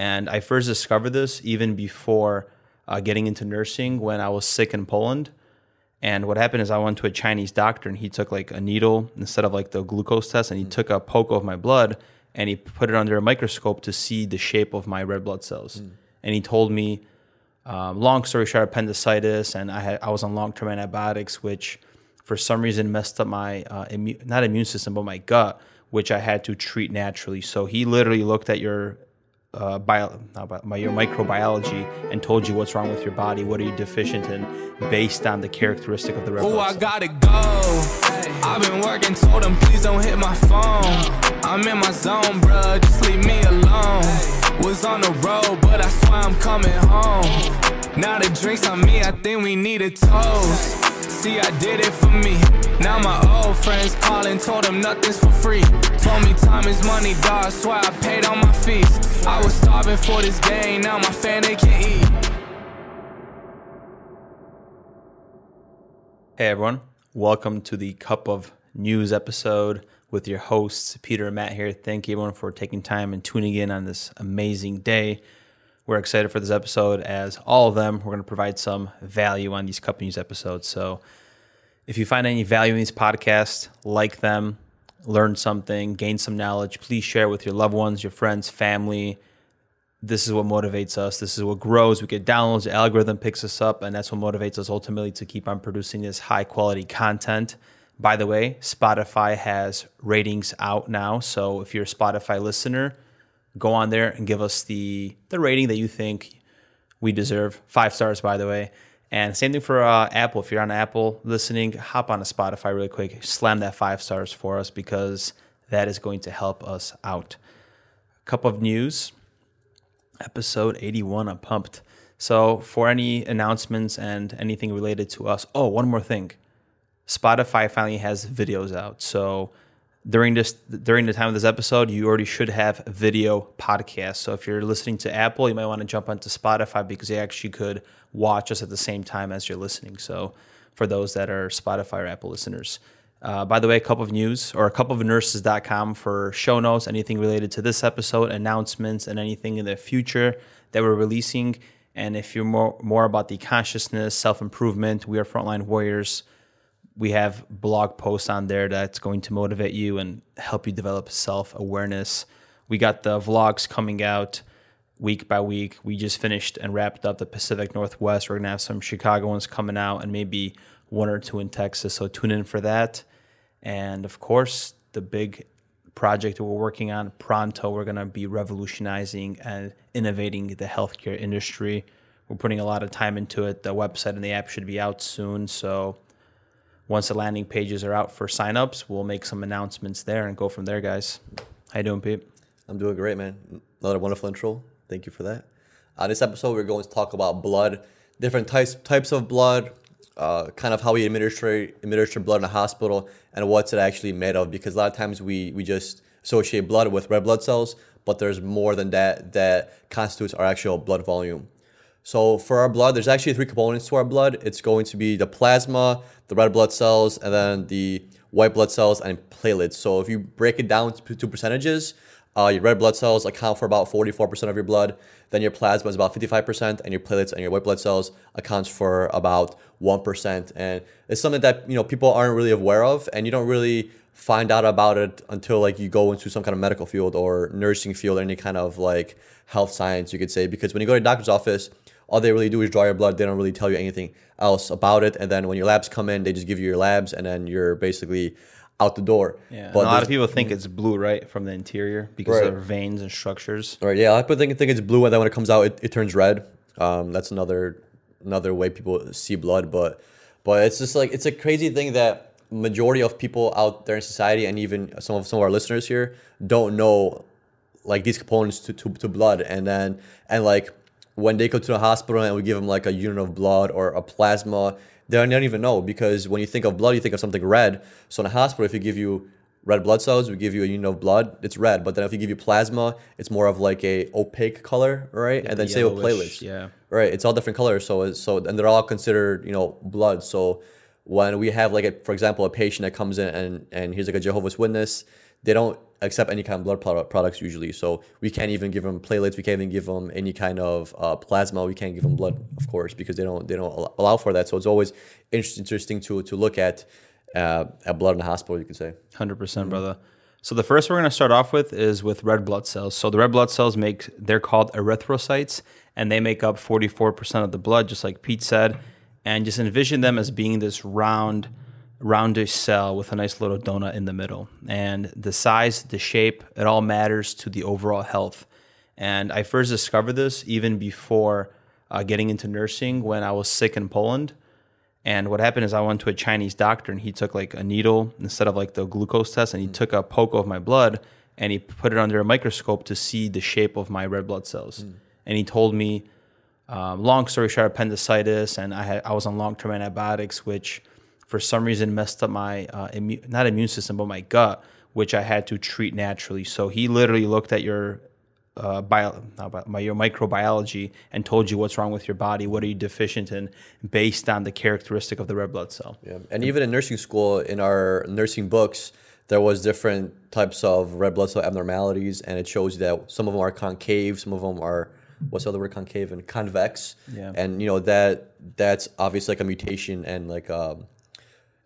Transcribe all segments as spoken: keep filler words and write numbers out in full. And I first discovered this even before uh, getting into nursing when I was sick in Poland. And what happened is I went to a Chinese doctor and he took like a needle instead of like the glucose test, and he took a poke of my blood and he put it under a microscope to see the shape of my red blood cells. Mm. And he told me, um, long story short, appendicitis, and I, had, I was on long-term antibiotics, which for some reason messed up my, uh, immu not immune system, but my gut, which I had to treat naturally. So he literally looked at your Uh, bio, not bio, your microbiology and told you what's wrong with your body, what are you deficient in, based on the characteristic of the red blood cell. Oh, I gotta go. I've been working, told them please don't hit my phone. I'm in my zone, bruh, just leave me alone. Was on the road, but I swear I'm coming home. Now the drinks on me, I think we need a toast. See, I did it for me. Now my old friends calling, told them nothing's for free. Told me time is money, dog, swear I paid all my fees. I was starving for this game, now my fan, they can't eat. Hey everyone, welcome to the Cup of News episode with your hosts, Peter and Matt here. Thank you everyone for taking time and tuning in on this amazing day. We're excited for this episode. As all of them, we're going to provide some value on these Cup News episodes. So if you find any value in these podcasts, like them, learn something, gain some knowledge, please share with your loved ones, your friends, family. This is what motivates us. This is what grows. We get downloads. The algorithm picks us up, and that's what motivates us ultimately to keep on producing this high-quality content. By the way, Spotify has ratings out now. So if you're a Spotify listener, go on there and give us the the rating that you think we deserve. Five stars, by the way. And same thing for uh, Apple. If you're on Apple listening, hop on to Spotify really quick. Slam that five stars for us because that is going to help us out. Cup of News, episode eighty-one, I'm pumped. So for any announcements and anything related to us, oh, one more thing. Spotify finally has videos out. So During this, during the time of this episode, you already should have video podcasts. So if you're listening to Apple, you might want to jump onto Spotify because you actually could watch us at the same time as you're listening. So for those that are Spotify or Apple listeners. Uh, by the way, a Cup of News or a cup of nurses dot com for show notes, anything related to this episode, announcements, and anything in the future that we're releasing. And if you're more, more about the consciousness, self-improvement, we are Frontline Warriors. We have blog posts on there that's going to motivate you and help you develop self-awareness. We got the vlogs coming out week by week. We just finished and wrapped up the Pacific Northwest. We're going to have some Chicago ones coming out and maybe one or two in Texas. So tune in for that. And, of course, the big project that we're working on, Pronto, we're going to be revolutionizing and innovating the healthcare industry. We're putting a lot of time into it. The website and the app should be out soon, so once the landing pages are out for signups, we'll make some announcements there and go from there, guys. How you doing, Pete? I'm doing great, man. Another wonderful intro. Thank you for that. On uh, this episode, we're going to talk about blood, different types types of blood, uh, kind of how we administer administer blood in a hospital, and what's it actually made of. Because a lot of times we we just associate blood with red blood cells, but there's more than that that constitutes our actual blood volume. So for our blood, there's actually three components to our blood. It's going to be the plasma, the red blood cells, and then the white blood cells and platelets. So if you break it down to percentages, uh, your red blood cells account for about forty-four percent of your blood. Then your plasma is about fifty-five percent, and your platelets and your white blood cells accounts for about one percent. And it's something that, you know, people aren't really aware of, and you don't really find out about it until like you go into some kind of medical field or nursing field, or any kind of like health science, you could say. Because when you go to a doctor's office, all they really do is draw your blood. They don't really tell you anything else about it. And then when your labs come in, they just give you your labs, and then you're basically out the door. Yeah, but a lot of people think it's blue, right, from the interior because right. of their veins and structures. Right, yeah, a lot of people think, think it's blue, and then when it comes out, it, it turns red. Um, that's another another way people see blood. But but it's just like, it's a crazy thing that majority of people out there in society, and even some of, some of our listeners here, don't know like these components to, to, to blood. And then, and like, when they go to the hospital and we give them like a unit of blood or a plasma, they don't even know, because when you think of blood, you think of something red. So in a hospital, if you give you red blood cells, we give you a unit of blood, it's red. But then if you give you plasma, it's more of like a opaque color, right? Yeah, and then the say with platelets, yeah, right, it's all different colors. So so and they're all considered, you know, blood. So when we have like a, for example, a patient that comes in and and he's like a Jehovah's Witness, they don't accept any kind of blood product products usually. So we can't even give them platelets. We can't even give them any kind of uh, plasma. We can't give them blood, of course, because they don't they don't allow for that. So it's always interesting to to look at uh, at blood in the hospital, you could say. one hundred percent, mm-hmm. brother. So the first we're going to start off with is with red blood cells. So the red blood cells make, they're called erythrocytes, and they make up forty-four percent of the blood, just like Pete said. And just envision them as being this round, roundish cell with a nice little donut in the middle. And the size, the shape, it all matters to the overall health. And I first discovered this even before uh, getting into nursing when I was sick in Poland. And what happened is I went to a Chinese doctor, and he took like a needle instead of like the glucose test, and he took a poke of my blood and he put it under a microscope to see the shape of my red blood cells. Mm. And he told me, um, long story short, appendicitis, and I had I was on long-term antibiotics, which for some reason messed up my uh, immune not immune system, but my gut, which I had to treat naturally. So he literally looked at your Uh, bio, not bio, your microbiology and told you what's wrong with your body, what are you deficient in, based on the characteristic of the red blood cell. Yeah. And even in nursing school, in our nursing books, there was different types of red blood cell abnormalities, and it shows that some of them are concave, some of them are, what's the other word, concave and convex. Yeah. And, you know, that that's obviously like a mutation and like a,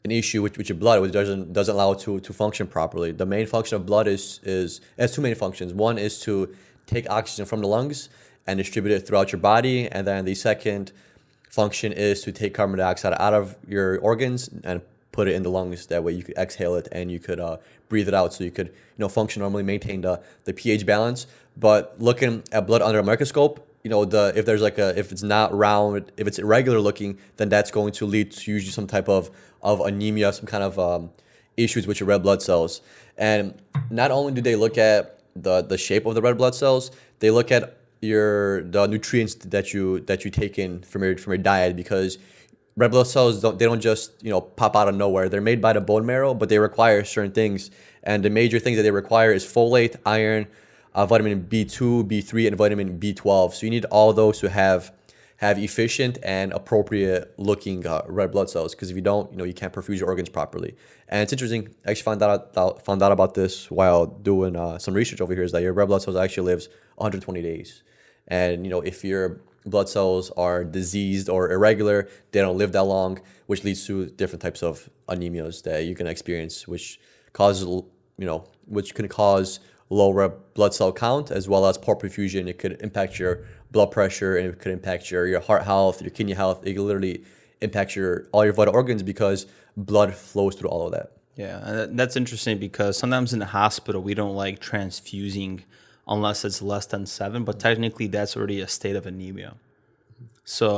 an issue with, with your blood, which doesn't doesn't allow it to, to function properly. The main function of blood is, is it has two main functions. One is to take oxygen from the lungs and distribute it throughout your body. And then the second function is to take carbon dioxide out of your organs and put it in the lungs. That way you could exhale it and you could uh, breathe it out, so you could, you know, function normally, maintain the, the pH balance. But looking at blood under a microscope, you know, the if there's like a, if it's not round, if it's irregular looking, then that's going to lead to usually some type of, of anemia, some kind of um, issues with your red blood cells. And not only do they look at the the shape of the red blood cells, they look at your the nutrients that you that you take in from your from your diet, because red blood cells don't they don't just, you know, pop out of nowhere. They're made by the bone marrow, but they require certain things, and the major things that they require is folate, iron, uh, vitamin B two, B three, and vitamin B twelve. So you need all those to have have efficient and appropriate looking uh, red blood cells, because if you don't, you know, you can't perfuse your organs properly. And it's interesting, I actually found out found out about this while doing uh, some research over here, is that your red blood cells actually lives one hundred twenty days. And, you know, if your blood cells are diseased or irregular, they don't live that long, which leads to different types of anemias that you can experience, which causes, you know, which can cause lower blood cell count, as well as poor perfusion. It could impact your blood pressure, and it could impact your, your heart health, your kidney health. It could literally impact your all your vital organs, because blood flows through all of that. Yeah, and that's interesting, because sometimes in the hospital, we don't like transfusing unless it's less than seven, but technically that's already a state of anemia. So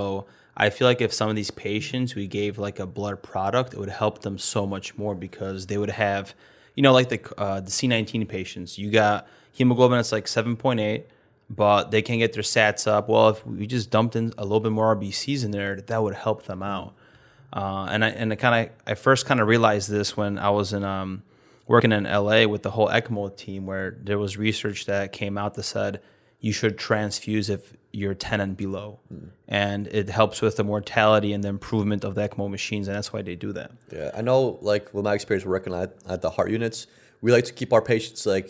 I feel like if some of these patients, we gave like a blood product, it would help them so much more, because they would have, you know, like the uh, the C nineteen patients, you got hemoglobin, it's like seven point eight, but they can't get their sats up. Well, if we just dumped in a little bit more R B Cs in there, that would help them out. Uh, and I and I kind of I first kind of realized this when I was in um, working in L A with the whole ECMO team, where there was research that came out that said you should transfuse if you're ten and below, mm. and it helps with the mortality and the improvement of the ECMO machines, and that's why they do that. Yeah, I know, like, with my experience working at, at the heart units, we like to keep our patients, like,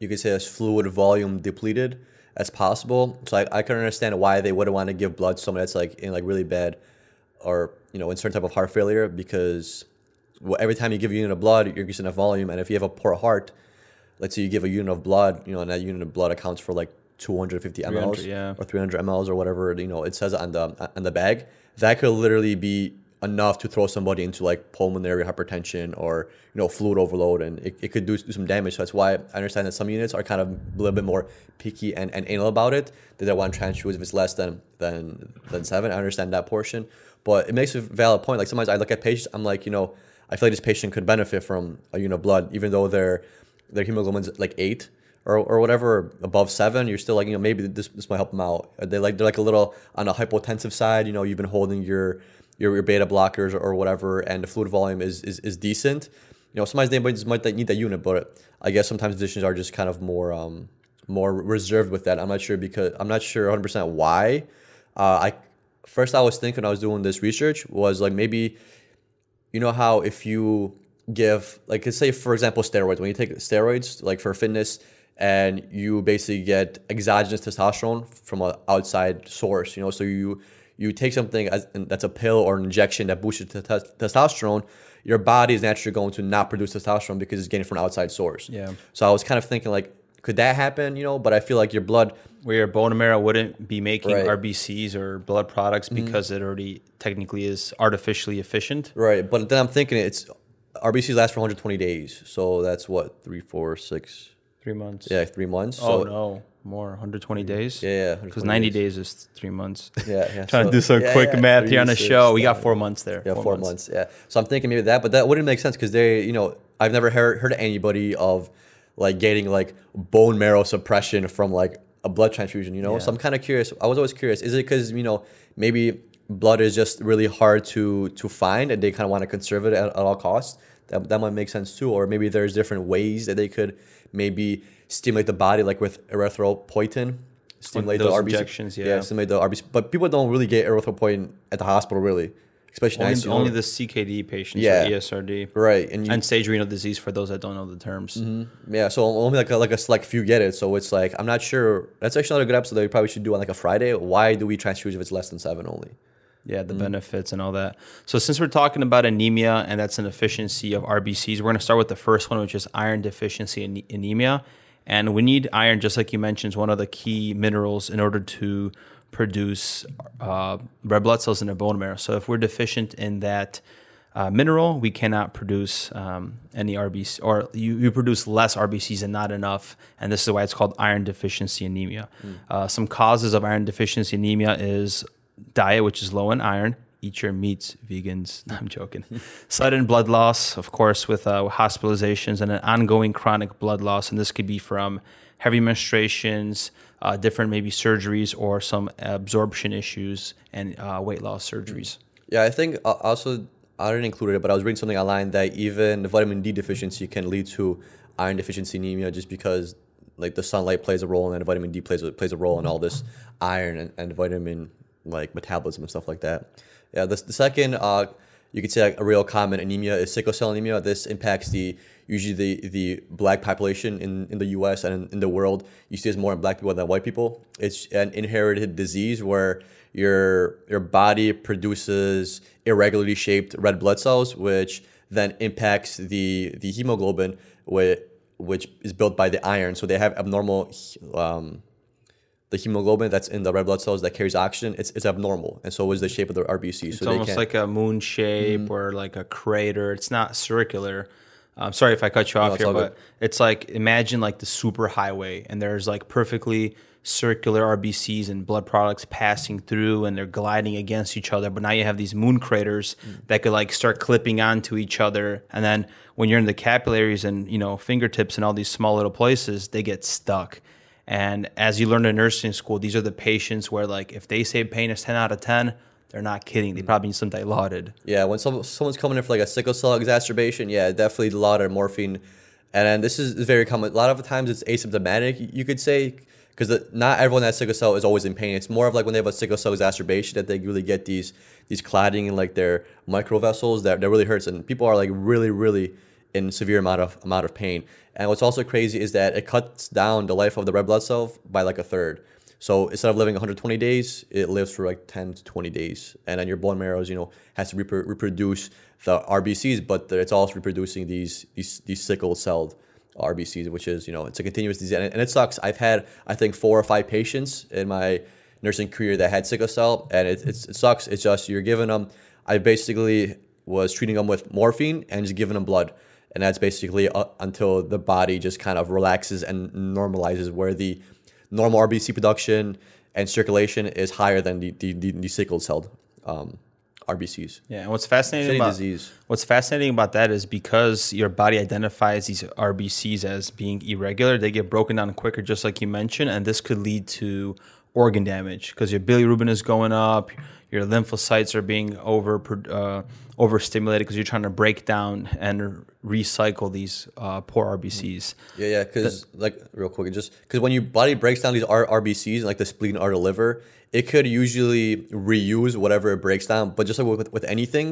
you could say, as fluid volume depleted as possible. So I, I can understand why they wouldn't want to give blood to someone that's, like, in, like, really bad, or, you know, in certain type of heart failure, because well, every time you give a unit of blood, you're getting enough volume, and if you have a poor heart, let's say you give a unit of blood, you know, and that unit of blood accounts for, like, two hundred fifty milliliters, yeah, or three hundred milliliters, or whatever, you know, it says on the on the bag, that could literally be enough to throw somebody into like pulmonary hypertension, or, you know, fluid overload, and it, it could do, do some damage. So that's why I understand that some units are kind of a little bit more picky and, and anal about it. That they want to transfuse if it's less than than than seven. I understand that portion, but it makes a valid point. Like, sometimes I look at patients, I'm like, you know, I feel like this patient could benefit from a unit of blood, even though their their hemoglobin's like eight. Or, or whatever, above seven, you're still like, you know, maybe this this might help them out. They like they're like a little on the hypotensive side. You know, you've been holding your your, your beta blockers, or, or whatever, and the fluid volume is is, is decent. You know, sometimes they might just might need that unit, but I guess sometimes physicians are just kind of more um more reserved with that. I'm not sure because I'm not sure one hundred percent why. Uh, I first I was thinking when I was doing this research was like, maybe, you know how if you give, like, let's say, for example, steroids. When you take steroids, like for fitness, and you basically get exogenous testosterone from an outside source, you know, so you you take something as, that's a pill or an injection that boosts your t t testosterone, your body is naturally going to not produce testosterone because it's getting from an outside source. Yeah. So I was kind of thinking, like, could that happen, you know? But I feel like your blood... Where your bone marrow wouldn't be making right. R B Cs or blood products because mm-hmm. it already technically is artificially efficient. Right, but then I'm thinking it's... R B Cs last for one hundred twenty days. So that's what? Three, four, six... Three months. Yeah, three months. Oh, so, no. More. one hundred twenty days? Yeah, yeah. Because ninety days is three months. Yeah, yeah. Trying so, to do some yeah, quick yeah, math three, here on the show. Nine. We got four months there. Yeah, four, four months. months. Yeah. So I'm thinking maybe that, but that wouldn't make sense because they, you know, I've never heard, heard anybody of... like getting like bone marrow suppression from like a blood transfusion, you know? Yeah. So I'm kind of curious. I was always curious. Is it because, you know, maybe blood is just really hard to to find and they kind of want to conserve it at, at all costs? That, that might make sense too. Or maybe there's different ways that they could maybe stimulate the body, like with erythropoietin, stimulate those the R B C. Injections, yeah. yeah, stimulate the R B C. But people don't really get erythropoietin at the hospital, really. Especially only, only the C K D patients, yeah, or E S R D, right, and, you, and stage renal disease for those that don't know the terms. Mm-hmm. Yeah, so only like a, like a select few get it. So it's like I'm not sure. That's actually not a good episode that we probably should do on like a Friday. Why do we transfuse if it's less than seven only? Yeah, the mm-hmm. benefits and all that. So since we're talking about anemia and that's an efficiency of R B Cs, we're going to start with the first one, which is iron deficiency an anemia, and we need iron, just like you mentioned, is one of the key minerals in order to produce uh, red blood cells in the bone marrow. So if we're deficient in that uh, mineral, we cannot produce um, any R B C, or you, you produce less R B Cs and not enough. And this is why it's called iron deficiency anemia. Mm. Uh, some causes of iron deficiency anemia is diet, which is low in iron. Eat your meats, vegans. No, I'm joking. Sudden blood loss, of course, with uh, hospitalizations and an ongoing chronic blood loss. And this could be from heavy menstruations, Uh, different maybe surgeries or some absorption issues and uh, weight loss surgeries. Yeah, I think uh, also, I didn't include it, but I was reading something online that even vitamin D deficiency can lead to iron deficiency anemia just because like the sunlight plays a role and vitamin D plays a, plays a role in all this iron and, and vitamin like metabolism and stuff like that. Yeah, the, the second, uh, you could say like a real common anemia is sickle cell anemia. This impacts the usually the, the black population in, in the U S and in, in the world. You see it's more in black people than white people. It's an inherited disease where your your body produces irregularly shaped red blood cells, which then impacts the, the hemoglobin, which, which is built by the iron. So they have abnormal, um, the hemoglobin that's in the red blood cells that carries oxygen, it's, it's abnormal. And so is the shape of the R B C. It's so almost they like a moon shape mm-hmm. or like a crater. It's not circular. I'm sorry if I cut you off no, here, but good. It's like, imagine like the super highway and there's like perfectly circular R B Cs and blood products passing through and they're gliding against each other. But now you have these moon craters mm. that could like start clipping onto each other. And then when you're in the capillaries and, you know, fingertips and all these small little places, they get stuck. And as you learn in nursing school, these are the patients where like, if they say pain is ten out of ten, they're not kidding. They probably need some Dilaudid. Yeah, when some, someone's coming in for like a sickle cell exacerbation, yeah, definitely Dilaudid, morphine. And then this is very common. A lot of the times it's asymptomatic, you could say, because not everyone that has sickle cell is always in pain. It's more of like when they have a sickle cell exacerbation that they really get these these clotting in like their microvessels that, that really hurts. And people are like really, really in severe amount of amount of pain. And what's also crazy is that it cuts down the life of the red blood cell by like a third. So instead of living one hundred twenty days, it lives for like ten to twenty days. And then your bone marrow, you know, has to rep reproduce the R B Cs, but it's also reproducing these these, these sickle-celled R B Cs, which is, you know, it's a continuous disease. And it, and it sucks. I've had, I think, four or five patients in my nursing career that had sickle cell, and it, it's, it sucks. It's just you're giving them, I basically was treating them with morphine and just giving them blood. And that's basically uh, until the body just kind of relaxes and normalizes where the normal R B C production and circulation is higher than the the, the, the sickle cell um, R B Cs. Yeah, and what's fascinating about disease. what's fascinating about that is because your body identifies these R B Cs as being irregular, they get broken down quicker, just like you mentioned, and this could lead to organ damage because your bilirubin is going up, your lymphocytes are being over uh, overstimulated because you're trying to break down and recycle these uh, poor R B Cs. Yeah, yeah, because like real quick, just because when your body breaks down these R RBCs, like the spleen or the liver, it could usually reuse whatever it breaks down. But just like with, with anything,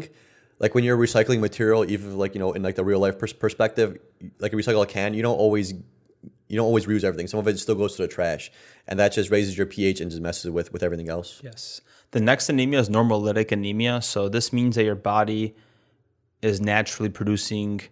like when you're recycling material, even like, you know, in like the real life pers perspective, like you recycle a can, you don't always, you don't always reuse everything. Some of it still goes to the trash, and that just raises your pH and just messes with, with everything else. Yes. The next anemia is normolytic anemia. So this means that your body is naturally producing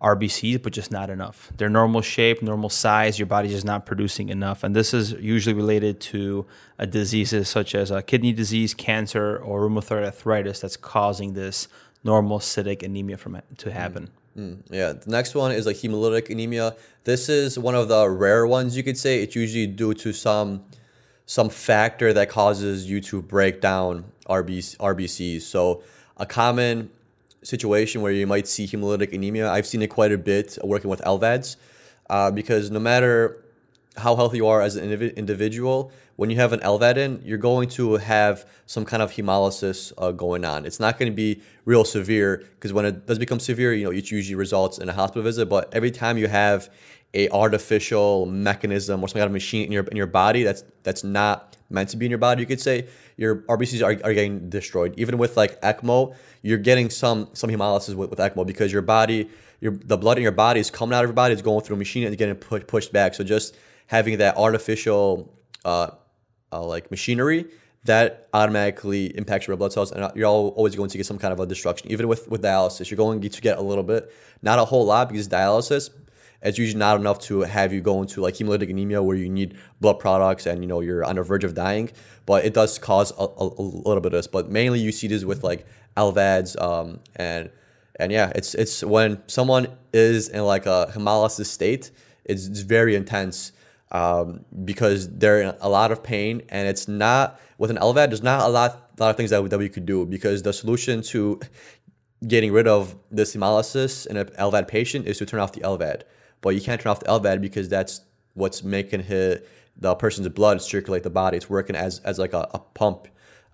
R B Cs, but just not enough. They're normal shape, normal size. Your body's just not producing enough. And this is usually related to uh, diseases such as uh, kidney disease, cancer, or rheumatoid arthritis that's causing this normocytic anemia from it to happen. Mm. Mm. Yeah. The next one is like hemolytic anemia. This is one of the rare ones, you could say. It's usually due to some some factor that causes you to break down R B C, R B Cs. So a common situation where you might see hemolytic anemia, I've seen it quite a bit working with L VADs, uh, because no matter how healthy you are as an individual, when you have an L VAD in, you're going to have some kind of hemolysis uh, going on. It's not going to be real severe, because when it does become severe, you know, it usually results in a hospital visit. But every time you have a artificial mechanism or some kind of machine in your in your body that's that's not meant to be in your body, you could say, your R B Cs are, are getting destroyed. Even with like ECMO, you're getting some some hemolysis with, with ECMO, because your body, your the blood in your body is coming out of your body, it's going through a machine and it's getting pu pushed back. So just having that artificial uh, uh, like machinery, that automatically impacts your blood cells, and you're always going to get some kind of a destruction. Even with with dialysis, you're going to get a little bit, not a whole lot, because dialysis, it's usually not enough to have you go into like hemolytic anemia where you need blood products and, you know, you're on the verge of dying. But it does cause a, a, a little bit of this. But mainly you see this with like L VADs, um, and and yeah, it's it's when someone is in like a hemolysis state, it's, it's very intense, um, because they're in a lot of pain, and it's not with an L VAD. There's not a lot a lot of things that that we could do, because the solution to getting rid of this hemolysis in an L VAD patient is to turn off the L VAD. But you can't turn off the L VAD, because that's what's making his, the person's blood circulate the body. It's working as as like a, a pump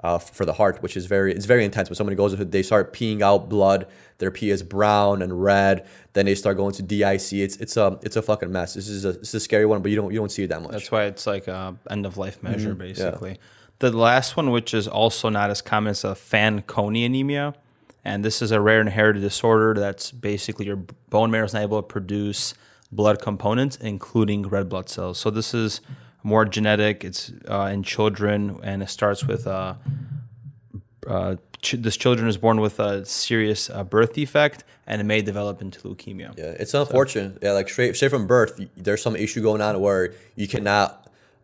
uh, for the heart, which is very it's very intense. When somebody goes, they start peeing out blood. Their pee is brown and red. Then they start going to D I C. It's it's a it's a fucking mess. This is a it's a scary one, but you don't you don't see it that much. That's why it's like a end of life measure, mm-hmm, basically. Yeah. The last one, which is also not as common, is a Fanconi anemia. And this is a rare inherited disorder that's basically your bone marrow is not able to produce blood components, including red blood cells. So this is more genetic. It's uh, in children, and it starts with uh, uh, ch this children is born with a serious uh, birth defect, and it may develop into leukemia. Yeah, it's unfortunate. So, yeah, like straight, straight from birth, there's some issue going on where you cannot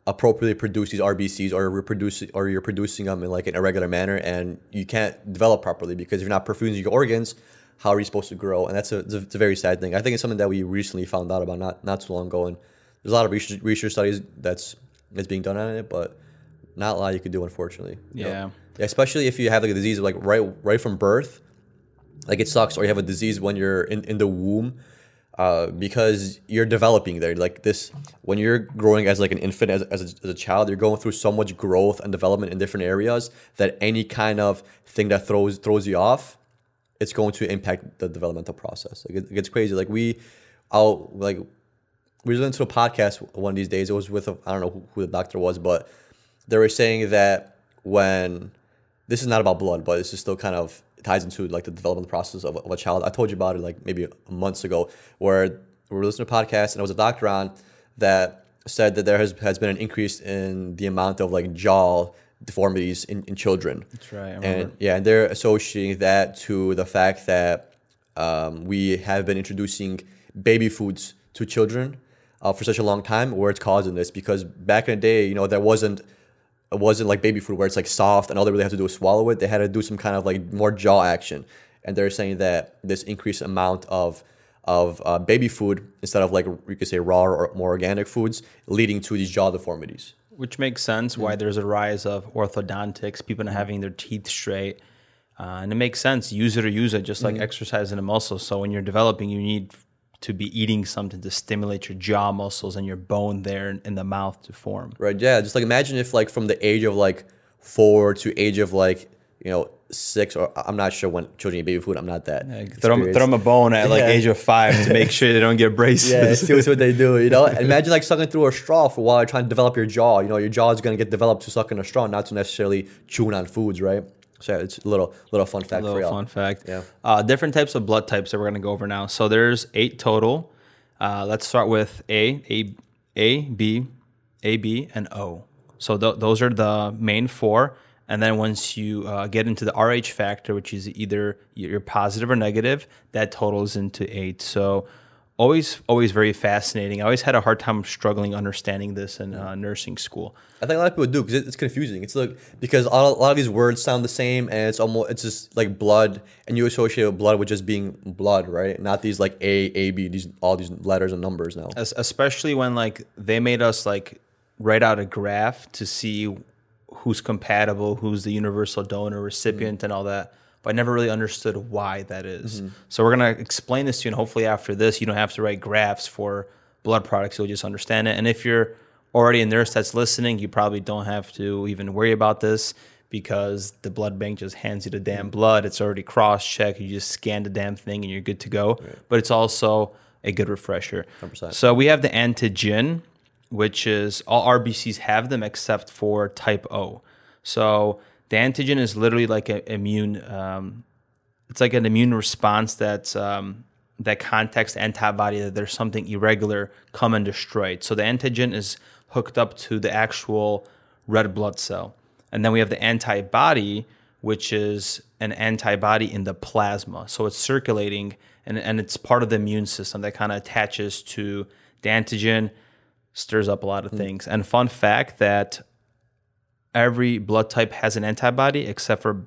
appropriately produce these R B Cs, or reproduce, or you're producing them in like an irregular manner, and you can't develop properly, because if you're not perfusing your organs, how are you supposed to grow? And that's a, it's a, it's a very sad thing. I think it's something that we recently found out about not not too long ago, and there's a lot of research, research studies that's that's being done on it, but not a lot you could do, unfortunately. Yeah. You know? Especially if you have like a disease like right right from birth, like it sucks. Or you have a disease when you're in in the womb, uh, because you're developing there. Like this, when you're growing as like an infant, as as a, as a child, you're going through so much growth and development in different areas that any kind of thing that throws throws you off, it's going to impact the developmental process. Like it gets crazy. Like we, I'll like we listened to a podcast one of these days. It was with a, I don't know who, who the doctor was, but they were saying that when this is not about blood, but this is still kind of ties into like the development process of, of a child. I told you about it like maybe months ago, where we were listening to a podcast and there was a doctor on that said that there has has been an increase in the amount of like jaw deformities in, in children. That's right. I remember. And yeah, and they're associating that to the fact that um, we have been introducing baby foods to children uh, for such a long time, where it's causing this. Because back in the day, you know, there wasn't it wasn't like baby food where it's like soft and all they really have to do is swallow it. They had to do some kind of like more jaw action. And they're saying that this increased amount of of uh, baby food instead of like you could say raw or more organic foods, leading to these jaw deformities. Which makes sense why there's a rise of orthodontics, people not having their teeth straight. Uh, and it makes sense, use it or use it, just like mm-hmm. exercise in a muscle. So when you're developing, you need to be eating something to stimulate your jaw muscles and your bone there in the mouth to form. Right, yeah. Just like imagine if like from the age of like four to age of like, you know, six, or I'm not sure when children eat baby food. I'm not that. Yeah, throw, them, throw them a bone at like yeah. age of five to make sure they don't get braces. Yeah, see what they do, you know? Imagine like sucking through a straw for a while, trying to develop your jaw. You know, your jaw is going to get developed to sucking a straw, not to necessarily chewing on foods, right? So it's a little little fun fact little for y'all. Fun fact. Yeah. Uh, different types of blood types that we're gonna go over now. So there's eight total. Uh, let's start with A, A, A, B, A, B, and O. So th those are the main four. And then once you uh, get into the R H factor, which is either you're positive or negative, that totals into eight. So always, always very fascinating. I always had a hard time struggling understanding this in uh, nursing school. I think a lot of people do because it's confusing. It's like because a lot of these words sound the same, and it's almost it's just like blood, and you associate with blood with just being blood, right? Not these like A, A, B, these all these letters and numbers now. As, especially when like they made us like write out a graph to see who's compatible, who's the universal donor, recipient, mm-hmm. and all that. But I never really understood why that is. Mm-hmm. So we're going to explain this to you, and hopefully after this, you don't have to write graphs for blood products. You'll just understand it. And if you're already a nurse that's listening, you probably don't have to even worry about this because the blood bank just hands you the damn blood. It's already cross-checked. You just scan the damn thing, and you're good to go. Right. But it's also a good refresher. one hundred percent. So we have the antigen, which is all R B Cs have them except for type O. So the antigen is literally like an immune, um, it's like an immune response that's, um, that contacts the antibody that there's something irregular, come and destroy it. So the antigen is hooked up to the actual red blood cell. And then we have the antibody, which is an antibody in the plasma. So it's circulating, and, and it's part of the immune system that kind of attaches to the antigen, stirs up a lot of things. Mm. And fun fact that every blood type has an antibody except for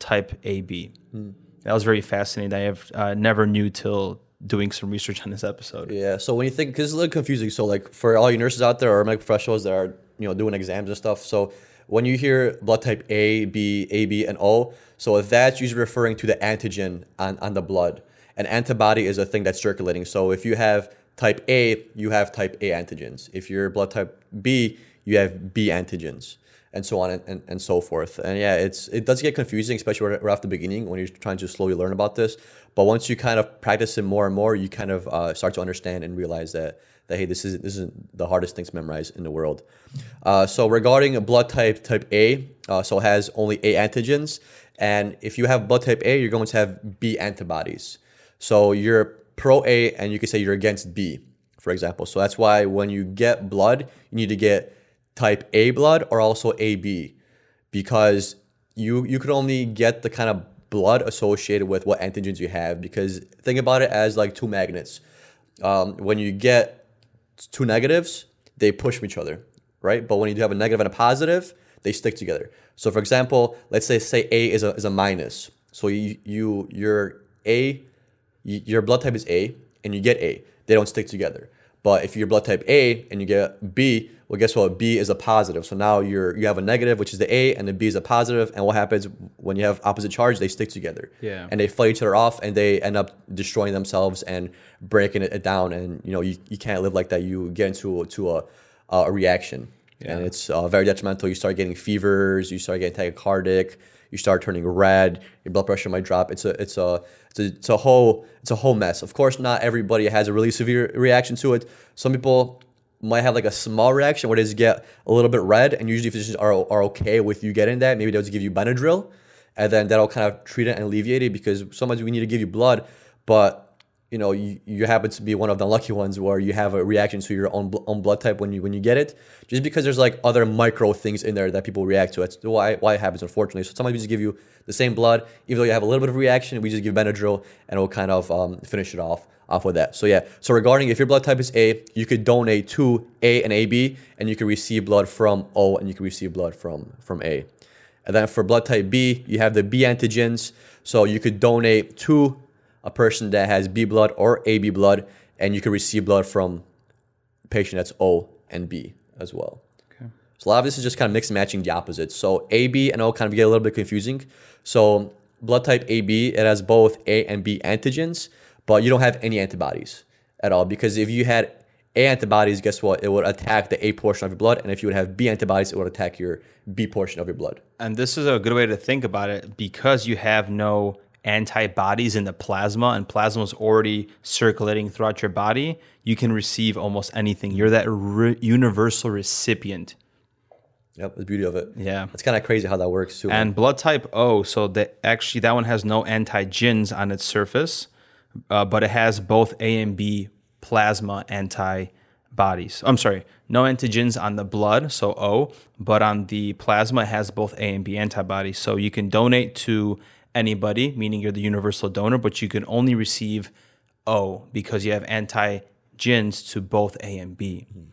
type A B. Mm. That was very fascinating. I have uh, never knew till doing some research on this episode. Yeah. So when you think, because it's a little confusing. So like for all you nurses out there or medical professionals that are, you know, doing exams and stuff. So when you hear blood type A, B, A B, and O, so that's usually referring to the antigen on, on the blood. An antibody is a thing that's circulating. So if you have type A, you have type A antigens. If you're blood type B, you have B antigens, and so on and, and, and so forth. And yeah, it's it does get confusing, especially right, right off the beginning when you're trying to slowly learn about this. But once you kind of practice it more and more, you kind of uh, start to understand and realize that, that hey, this isn't, this isn't the hardest thing to memorize in the world. Uh, so regarding a blood type, type A, uh, so it has only A antigens. And if you have blood type A, you're going to have B antibodies. So you're pro A, and you can say you're against B, for example. So that's why when you get blood, you need to get type A blood or also A B, because you you could only get the kind of blood associated with what antigens you have. Because think about it as like two magnets. Um, when you get two negatives, they push from each other, right? But when you do have a negative and a positive, they stick together. So for example, let's say say A is a is a minus. So you you your A Your blood type is A, and you get A. They don't stick together. But if you're blood type A and you get B, well, guess what? B is a positive. So now you're you have a negative, which is the A, and the B is a positive. And what happens when you have opposite charge? They stick together. Yeah. And they fight each other off, and they end up destroying themselves and breaking it down. And you know you, you can't live like that. You get into to a a reaction, yeah. and it's uh, very detrimental. You start getting fevers. You start getting tachycardic. You start turning red. Your blood pressure might drop. It's a, it's a, it's a, it's a whole, it's a whole mess. Of course, not everybody has a really severe reaction to it. Some people might have like a small reaction where they just get a little bit red. And usually, physicians are are okay with you getting that. Maybe they'll just give you Benadryl, and then that'll kind of treat it and alleviate it. Because sometimes we need to give you blood, but you know, you, you happen to be one of the lucky ones where you have a reaction to your own, own blood type when you when you get it, just because there's like other micro things in there that people react to. That's why why it happens, unfortunately. So sometimes we just give you the same blood, even though you have a little bit of reaction, we just give Benadryl, and we'll kind of um, finish it off off with that. So yeah. So regarding if your blood type is A, you could donate to A and A B, and you can receive blood from O, and you can receive blood from from A. And then for blood type B, you have the B antigens, so you could donate to a person that has B blood or A B blood, and you can receive blood from a patient that's O and B as well. Okay. So a lot of this is just kind of mixed and matching the opposites. So A B and O kind of get a little bit confusing. So blood type A B, it has both A and B antigens, but you don't have any antibodies at all, because if you had A antibodies, guess what? It would attack the A portion of your blood, and if you would have B antibodies, it would attack your B portion of your blood. And this is a good way to think about it, because you have no antibodies in the plasma, and plasma is already circulating throughout your body, you can receive almost anything. You're that re universal recipient. Yep, the beauty of it. Yeah. It's kind of crazy how that works too. And blood type O, so the, actually that one has no antigens on its surface, uh, but it has both A and B plasma antibodies. I'm sorry, no antigens on the blood, so O, but on the plasma it has both A and B antibodies. So you can donate to anybody, meaning you're the universal donor, but you can only receive O because you have antigens to both A and B. Mm-hmm.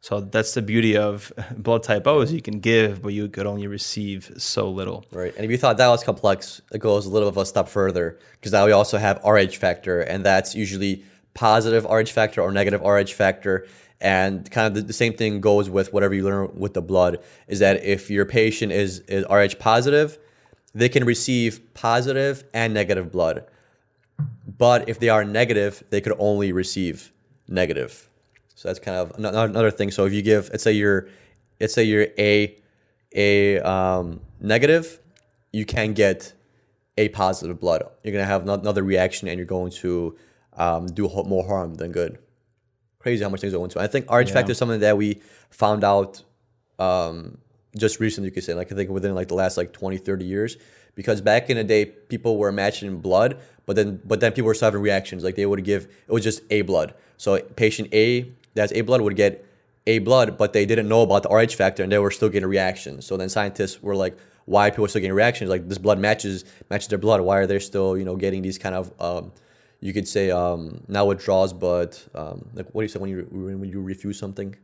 So that's the beauty of blood type O, is you can give, but you could only receive so little. Right. And if you thought that was complex, it goes a little of a step further, because now we also have R H factor, and that's usually positive R H factor or negative R H factor. And kind of the, the same thing goes with whatever you learn with the blood, is that if your patient is, is R H positive, they can receive positive and negative blood. But if they are negative, they could only receive negative. So that's kind of another thing. So if you give, let's say you're, let's say you're a, a um, negative, you can get a positive blood. You're going to have another reaction and you're going to um, do more harm than good. Crazy how much things go into it. I think R H yeah. factor is something that we found out um, just recently, you could say, like I think within like the last like twenty, thirty years, because back in the day, people were matching blood, but then, but then people were still having reactions. Like they would give, it was just A blood. So patient A, that's A blood, would get A blood, but they didn't know about the R H factor and they were still getting reactions. So then scientists were like, why are people still getting reactions? Like this blood matches matches their blood. Why are they still, you know, getting these kind of, um, you could say, um, not withdrawals, but um, like what do you say when you when you refuse something?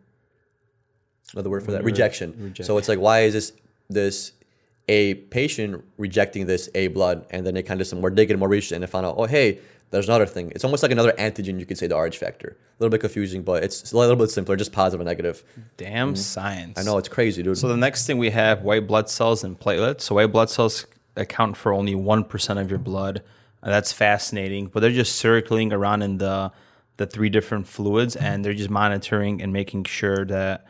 Another word for that, rejection. Reject. So it's like, why is this this A patient rejecting this A blood? And then they kind of did some more digging, more research, and they found out, oh, hey, there's another thing. It's almost like another antigen, you could say, the R H factor. A little bit confusing, but it's a little bit simpler, just positive and negative. Damn mm-hmm. science. I know, it's crazy, dude. So the next thing we have, white blood cells and platelets. So white blood cells account for only one percent of your blood. Uh, that's fascinating, but they're just circling around in the, the three different fluids, and they're just monitoring and making sure that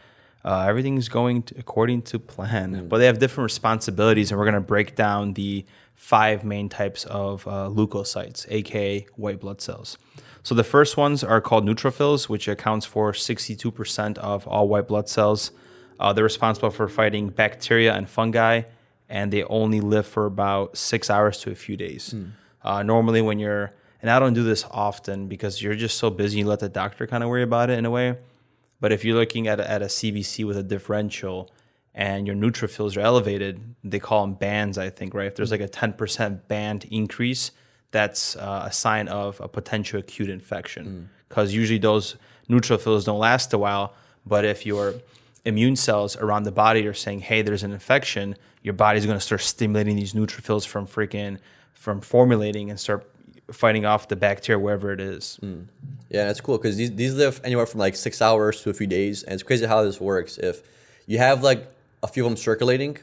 uh, everything is going to, according to plan. Mm-hmm. But they have different responsibilities, and we're going to break down the five main types of uh, leukocytes, aka white blood cells. So the first ones are called neutrophils, which accounts for sixty-two percent of all white blood cells. Uh, they're responsible for fighting bacteria and fungi, and they only live for about six hours to a few days. Mm. Uh, normally when you're, and I don't do this often because you're just so busy, you let the doctor kind of worry about it in a way. But if you're looking at a, at a C B C with a differential, and your neutrophils are elevated, they call them bands, I think, right? If there's like a ten percent band increase, that's uh, a sign of a potential acute infection. Because mm. usually those neutrophils don't last a while, but if your immune cells around the body are saying, hey, there's an infection, your body's going to start stimulating these neutrophils from freaking, from formulating and start fighting off the bacteria wherever it is. Mm. Yeah, that's cool, because these, these live anywhere from like six hours to a few days, and it's crazy how this works. If you have like a few of them circulating,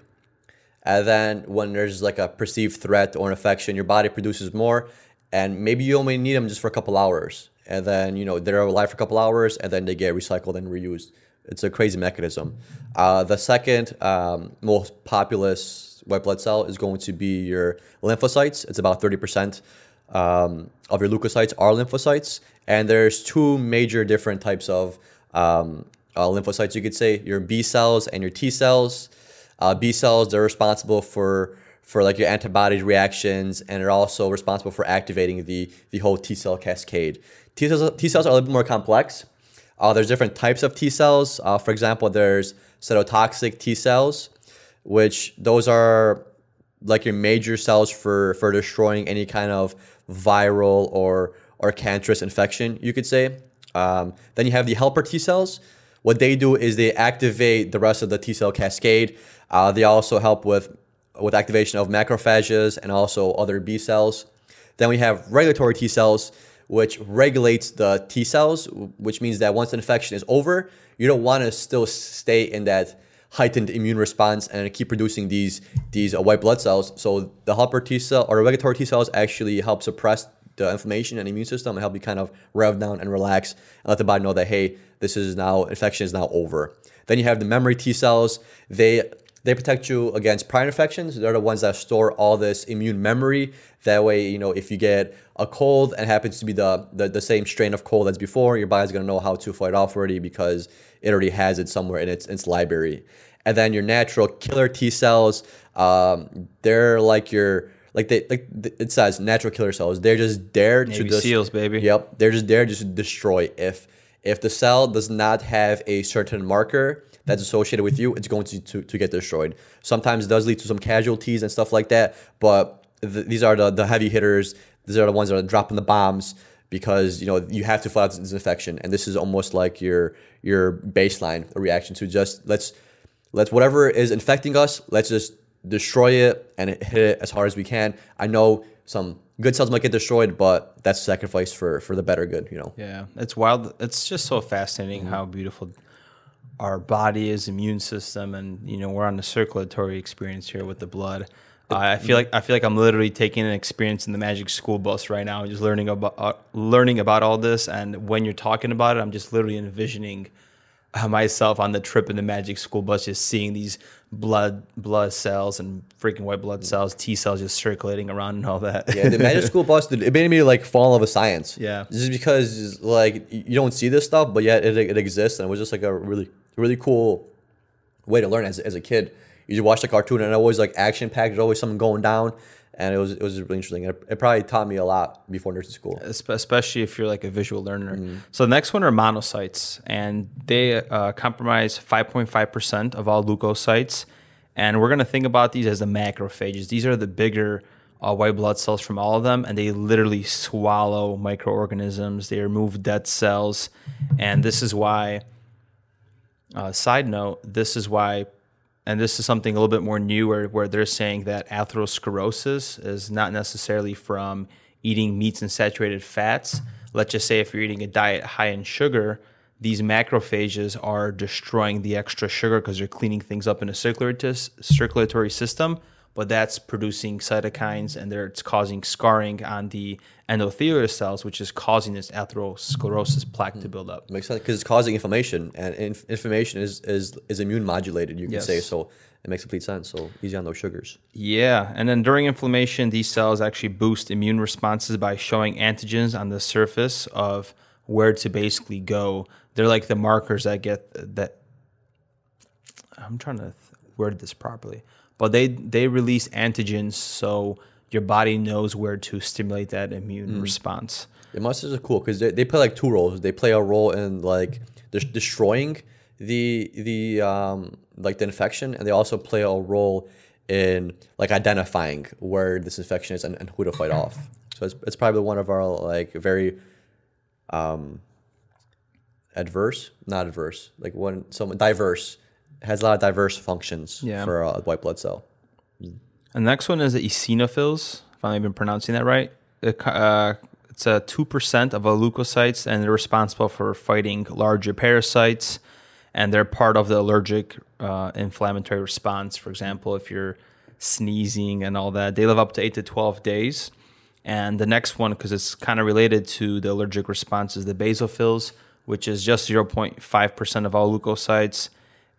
and then when there's like a perceived threat or an infection, your body produces more, and maybe you only need them just for a couple hours, and then, you know, they're alive for a couple hours, and then they get recycled and reused. It's a crazy mechanism. Uh, the second um, most populous white blood cell is going to be your lymphocytes. It's about thirty percent um, of your leukocytes are lymphocytes, and there's two major different types of um Uh, lymphocytes, you could say, your B cells and your T cells. Uh, B cells, they're responsible for for like your antibody reactions, and they're also responsible for activating the the whole T cell cascade. T cells, T cells are a little bit more complex. Uh, there's different types of T cells. Uh, for example, there's cytotoxic T cells, which those are like your major cells for for destroying any kind of viral or or cancerous infection, you could say. Um, then you have the helper T cells. What they do is they activate the rest of the T cell cascade. Uh, they also help with, with activation of macrophages and also other B cells. Then we have regulatory T cells, which regulates the T cells, which means that once the infection is over, you don't want to still stay in that heightened immune response and keep producing these, these uh, white blood cells. So the helper T cell or regulatory T cells actually help suppress the inflammation and immune system and help you kind of rev down and relax and let the body know that, hey, this is now, infection is now over. Then you have the memory T cells. They they protect you against prior infections. They're the ones that store all this immune memory. That way, you know, if you get a cold and it happens to be the, the, the same strain of cold as before, your body's gonna know how to fight off already because it already has it somewhere in its, its library. And then your natural killer T cells, um, they're like your, like they, like it says, natural killer cells. They're just there Navy to just seals, baby. Yep, they're just there just to destroy. If if the cell does not have a certain marker that's associated with you, it's going to to, to get destroyed. Sometimes it does lead to some casualties and stuff like that. But th these are the the heavy hitters. These are the ones that are dropping the bombs, because you know you have to fight this infection, and this is almost like your your baseline reaction to just let's let's whatever is infecting us, let's just destroy it and hit it as hard as we can. I know some good cells might get destroyed, but that's sacrifice for for the better good, you know. Yeah, it's wild. It's just so fascinating mm-hmm. how beautiful our body is, immune system, and you know we're on the circulatory experience here with the blood. Uh, I feel like I feel like I'm literally taking an experience in the Magic School Bus right now, just learning about uh, learning about all this. And when you're talking about it, I'm just literally envisioning uh, myself on the trip in the Magic School Bus, just seeing these blood blood cells and freaking white blood cells, T cells, just circulating around and all that. Yeah, the Magic School Bus, it made me like fall in love with science. Yeah, just because like you don't see this stuff, but yet it it exists, and it was just like a really really cool way to learn as as a kid. You watch the cartoon, and it always like action packed. There's always something going down, and it was it was really interesting. It, it probably taught me a lot before nursing school, especially if you're like a visual learner. Mm-hmm. So the next one are monocytes, and they uh, comprise five point five percent of all leukocytes. And we're gonna think about these as the macrophages. These are the bigger uh, white blood cells from all of them, and they literally swallow microorganisms. They remove dead cells, and this is why. Uh, side note: this is why. And this is something a little bit more new where, where they're saying that atherosclerosis is not necessarily from eating meats and saturated fats. Let's just say if you're eating a diet high in sugar, these macrophages are destroying the extra sugar because they're cleaning things up in a circulatory system, but that's producing cytokines and it's causing scarring on the endothelial cells, which is causing this atherosclerosis plaque to build up. Makes sense, because it's causing inflammation, and inf inflammation is, is is immune modulated, you can yes. say, so it makes complete sense, so easy on those sugars. Yeah, and then during inflammation, these cells actually boost immune responses by showing antigens on the surface of where to basically go. They're like the markers that get that, I'm trying to word this properly, but they, they release antigens, so your body knows where to stimulate that immune mm. response. The monsters are cool because they, they play like two roles. They play a role in like des- destroying the the um, like the infection, and they also play a role in like identifying where this infection is and, and who to fight off. So it's it's probably one of our like very um, adverse, not adverse, like one some diverse has a lot of diverse functions yeah. for a white blood cell. Mm. The next one is the eosinophils, if I've been pronouncing that right. It, uh, it's a two percent of all leukocytes, and they're responsible for fighting larger parasites, and they're part of the allergic uh, inflammatory response. For example, if you're sneezing and all that, they live up to eight to twelve days. And the next one, because it's kind of related to the allergic response, is the basophils, which is just zero point five percent of all leukocytes.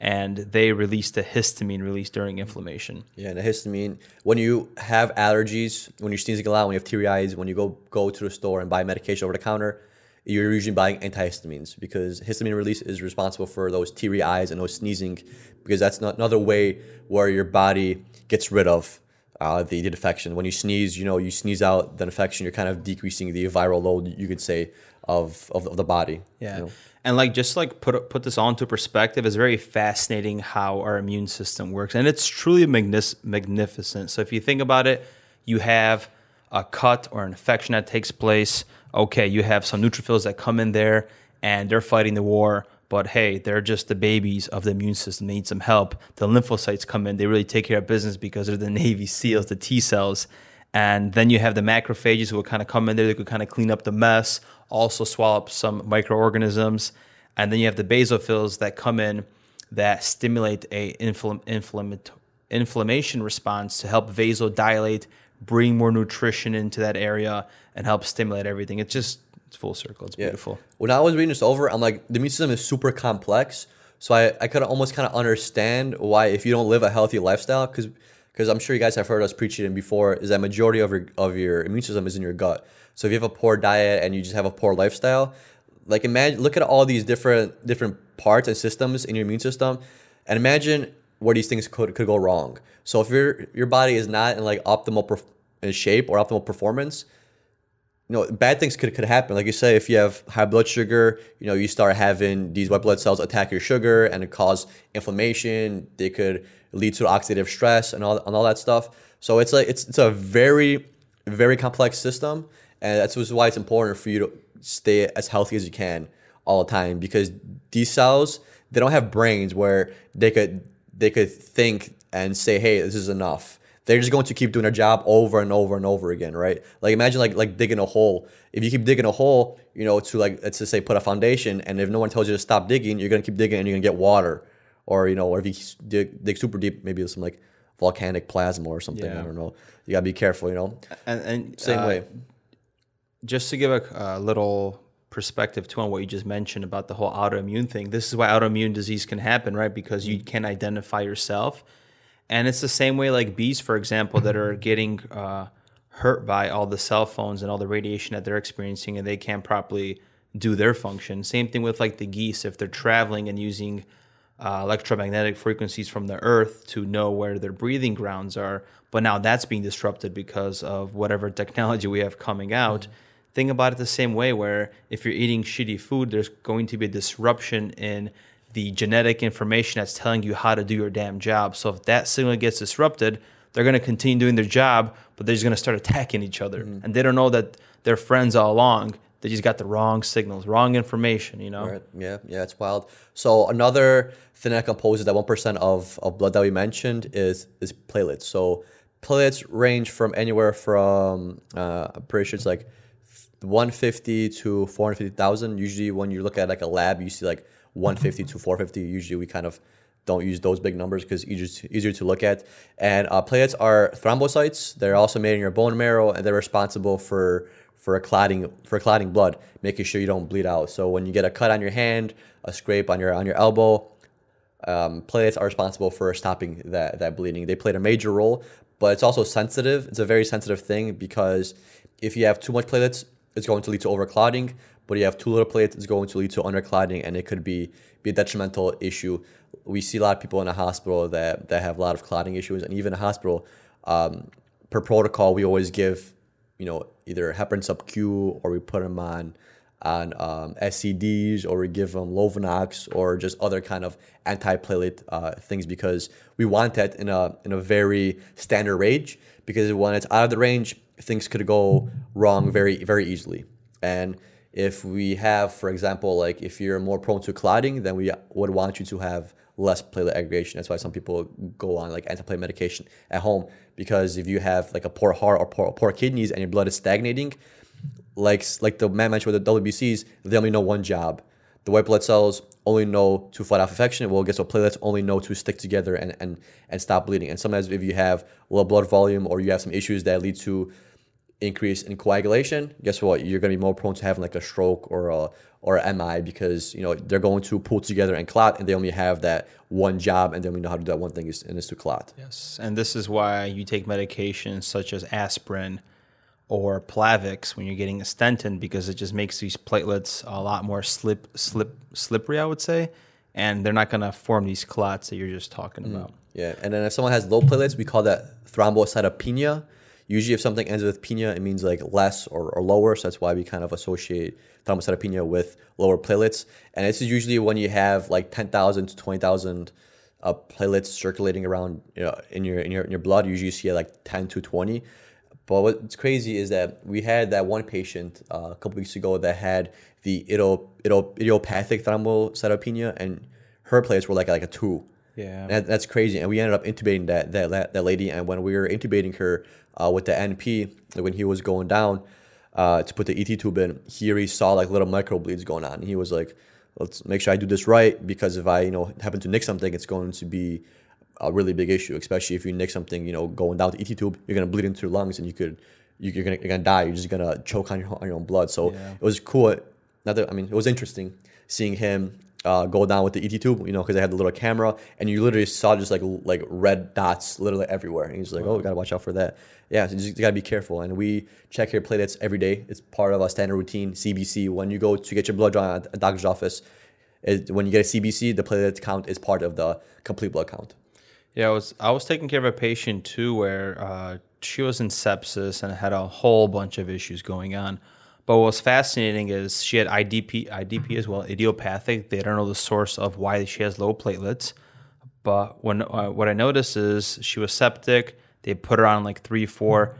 And they release the histamine release during inflammation. Yeah, and the histamine, when you have allergies, when you're sneezing a lot, when you have teary eyes, when you go go to the store and buy medication over the counter, you're usually buying antihistamines because histamine release is responsible for those teary eyes and those sneezing, because that's not another way where your body gets rid of uh, the, the infection. When you sneeze, you know, you sneeze out the infection, you're kind of decreasing the viral load, you could say, of, of, of the body. Yeah. You know? And like just like put put this all into perspective, it's very fascinating how our immune system works, and it's truly magnificent. So if you think about it, you have a cut or an infection that takes place. Okay, you have some neutrophils that come in there, and they're fighting the war. But hey, they're just the babies of the immune system. They need some help. The lymphocytes come in; they really take care of business because they're the Navy SEALs, the T cells. And then you have the macrophages who will kind of come in there. They could kind of clean up the mess, also swallow up some microorganisms. And then you have the basophils that come in that stimulate a infl infl inflammation response to help vasodilate, bring more nutrition into that area, and help stimulate everything. It's just it's full circle. It's yeah. beautiful. When I was reading this over, I'm like, the immune system is super complex. So I, I could almost kind of understand why if you don't live a healthy lifestyle, because because I'm sure you guys have heard us preach it before, is that majority of your, of your immune system is in your gut. So if you have a poor diet and you just have a poor lifestyle, like imagine, look at all these different different parts and systems in your immune system, and imagine where these things could, could go wrong. So if your your body is not in like optimal perf in shape or optimal performance, you know, bad things could, could happen. Like you say, if you have high blood sugar, you know, you start having these white blood cells attack your sugar and cause inflammation. They could lead to oxidative stress and all and all that stuff. So it's like it's it's a very very complex system, and that's why it's important for you to stay as healthy as you can all the time, because these cells, they don't have brains where they could they could think and say, hey, this is enough. They're just going to keep doing their job over and over and over again, right? Like imagine like like digging a hole. If you keep digging a hole, you know, to like let's just say put a foundation, and if no one tells you to stop digging, you're gonna keep digging and you're gonna get water, or you know, or if you dig, dig super deep, maybe there's some like volcanic plasma or something. Yeah. I don't know. You gotta be careful, you know. And, and same uh, way. Just to give a, a little perspective too on what you just mentioned about the whole autoimmune thing. This is why autoimmune disease can happen, right? Because you can identify yourself. And it's the same way like bees, for example, that are getting uh, hurt by all the cell phones and all the radiation that they're experiencing, and they can't properly do their function. Same thing with like the geese. If they're traveling and using uh, electromagnetic frequencies from the earth to know where their breathing grounds are, but now that's being disrupted because of whatever technology we have coming out. Mm-hmm. Think about it the same way, where if you're eating shitty food, there's going to be a disruption in the genetic information that's telling you how to do your damn job. So if that signal gets disrupted, they're going to continue doing their job, but they're just going to start attacking each other. Mm-hmm. And they don't know that they're friends all along. They just got the wrong signals, wrong information, you know? Right. Yeah, yeah, it's wild. So another thing that composes that one percent of, of blood that we mentioned is, is platelets. So platelets range from anywhere from, uh, I'm pretty sure it's like one fifty to four hundred fifty thousand. Usually when you look at like a lab, you see like one fifty to four fifty. Usually we kind of don't use those big numbers because it's easier to look at. And uh, platelets are thrombocytes. They're also made in your bone marrow, and they're responsible for for clotting for clotting blood, making sure you don't bleed out. So when you get a cut on your hand, a scrape on your on your elbow, um, platelets are responsible for stopping that that bleeding. They played a major role, but it's also sensitive. It's a very sensitive thing, because if you have too much platelets, it's going to lead to overclotting. But if you have too little platelets, it's going to lead to underclotting, and it could be, be a detrimental issue. We see a lot of people in a hospital that, that have a lot of clotting issues. And even in a hospital, um, per protocol, we always give, you know, either heparin sub Q, or we put them on on um, S C Ds, or we give them Lovenox, or just other kind of antiplatelet uh, things, because we want that in a in a very standard range, because when it's out of the range, things could go wrong very, very easily. And if we have, for example, like if you're more prone to clotting, then we would want you to have less platelet aggregation. That's why some people go on like antiplatelet medication at home, because if you have like a poor heart or poor, poor kidneys and your blood is stagnating, like like the man mentioned with the W B Cs, they only know one job. The white blood cells only know to fight off infection. Well, guess what? Platelets only know to stick together and, and, and stop bleeding. And sometimes if you have low blood volume, or you have some issues that lead to increase in coagulation, guess what? You're going to be more prone to having like a stroke or a or an M I, because you know they're going to pull together and clot, and they only have that one job, and they only know how to do that one thing, is and it's to clot. Yes, and this is why you take medications such as aspirin or Plavix when you're getting a stentin, because it just makes these platelets a lot more slip slip slippery, I would say, and they're not going to form these clots that you're just talking mm. about. Yeah, and then if someone has low platelets, we call that thrombocytopenia. Usually if something ends with penia, it means like less or, or lower. So that's why we kind of associate thrombocytopenia with lower platelets. And this is usually when you have like ten thousand to twenty thousand uh, platelets circulating around, you know, in your in your, in your blood. Usually you see like ten to twenty. But what's crazy is that we had that one patient uh, a couple weeks ago that had the idiopathic thrombocytopenia, and her platelets were like, like a two. Yeah, that, that's crazy. And we ended up intubating that that that lady. And when we were intubating her uh, with the N P, like when he was going down uh, to put the E T tube in, he already saw like little microbleeds going on. And he was like, "Let's make sure I do this right, because if I, you know, happen to nick something, it's going to be a really big issue. Especially if you nick something, you know, going down the E T tube, you're gonna bleed into your lungs, and you could you're gonna you're gonna die. You're just gonna choke on your on your own blood." So yeah. It was cool. Not that, I mean, it was interesting seeing him Uh, go down with the E T tube, you know, because I had the little camera, and you literally saw just like like red dots literally everywhere. And he's like, wow. Oh, we gotta watch out for that. Yeah, so you just gotta be careful. And we check your platelets every day. It's part of our standard routine. C B C, when you go to get your blood drawn at a doctor's office, it, when you get a C B C, the platelet count is part of the complete blood count. Yeah, I was I was taking care of a patient too, where uh, she was in sepsis and had a whole bunch of issues going on. But what was fascinating is she had I D P, I D P as well, idiopathic. They don't know the source of why she has low platelets. But when uh, what I noticed is she was septic. They put her on like three, four,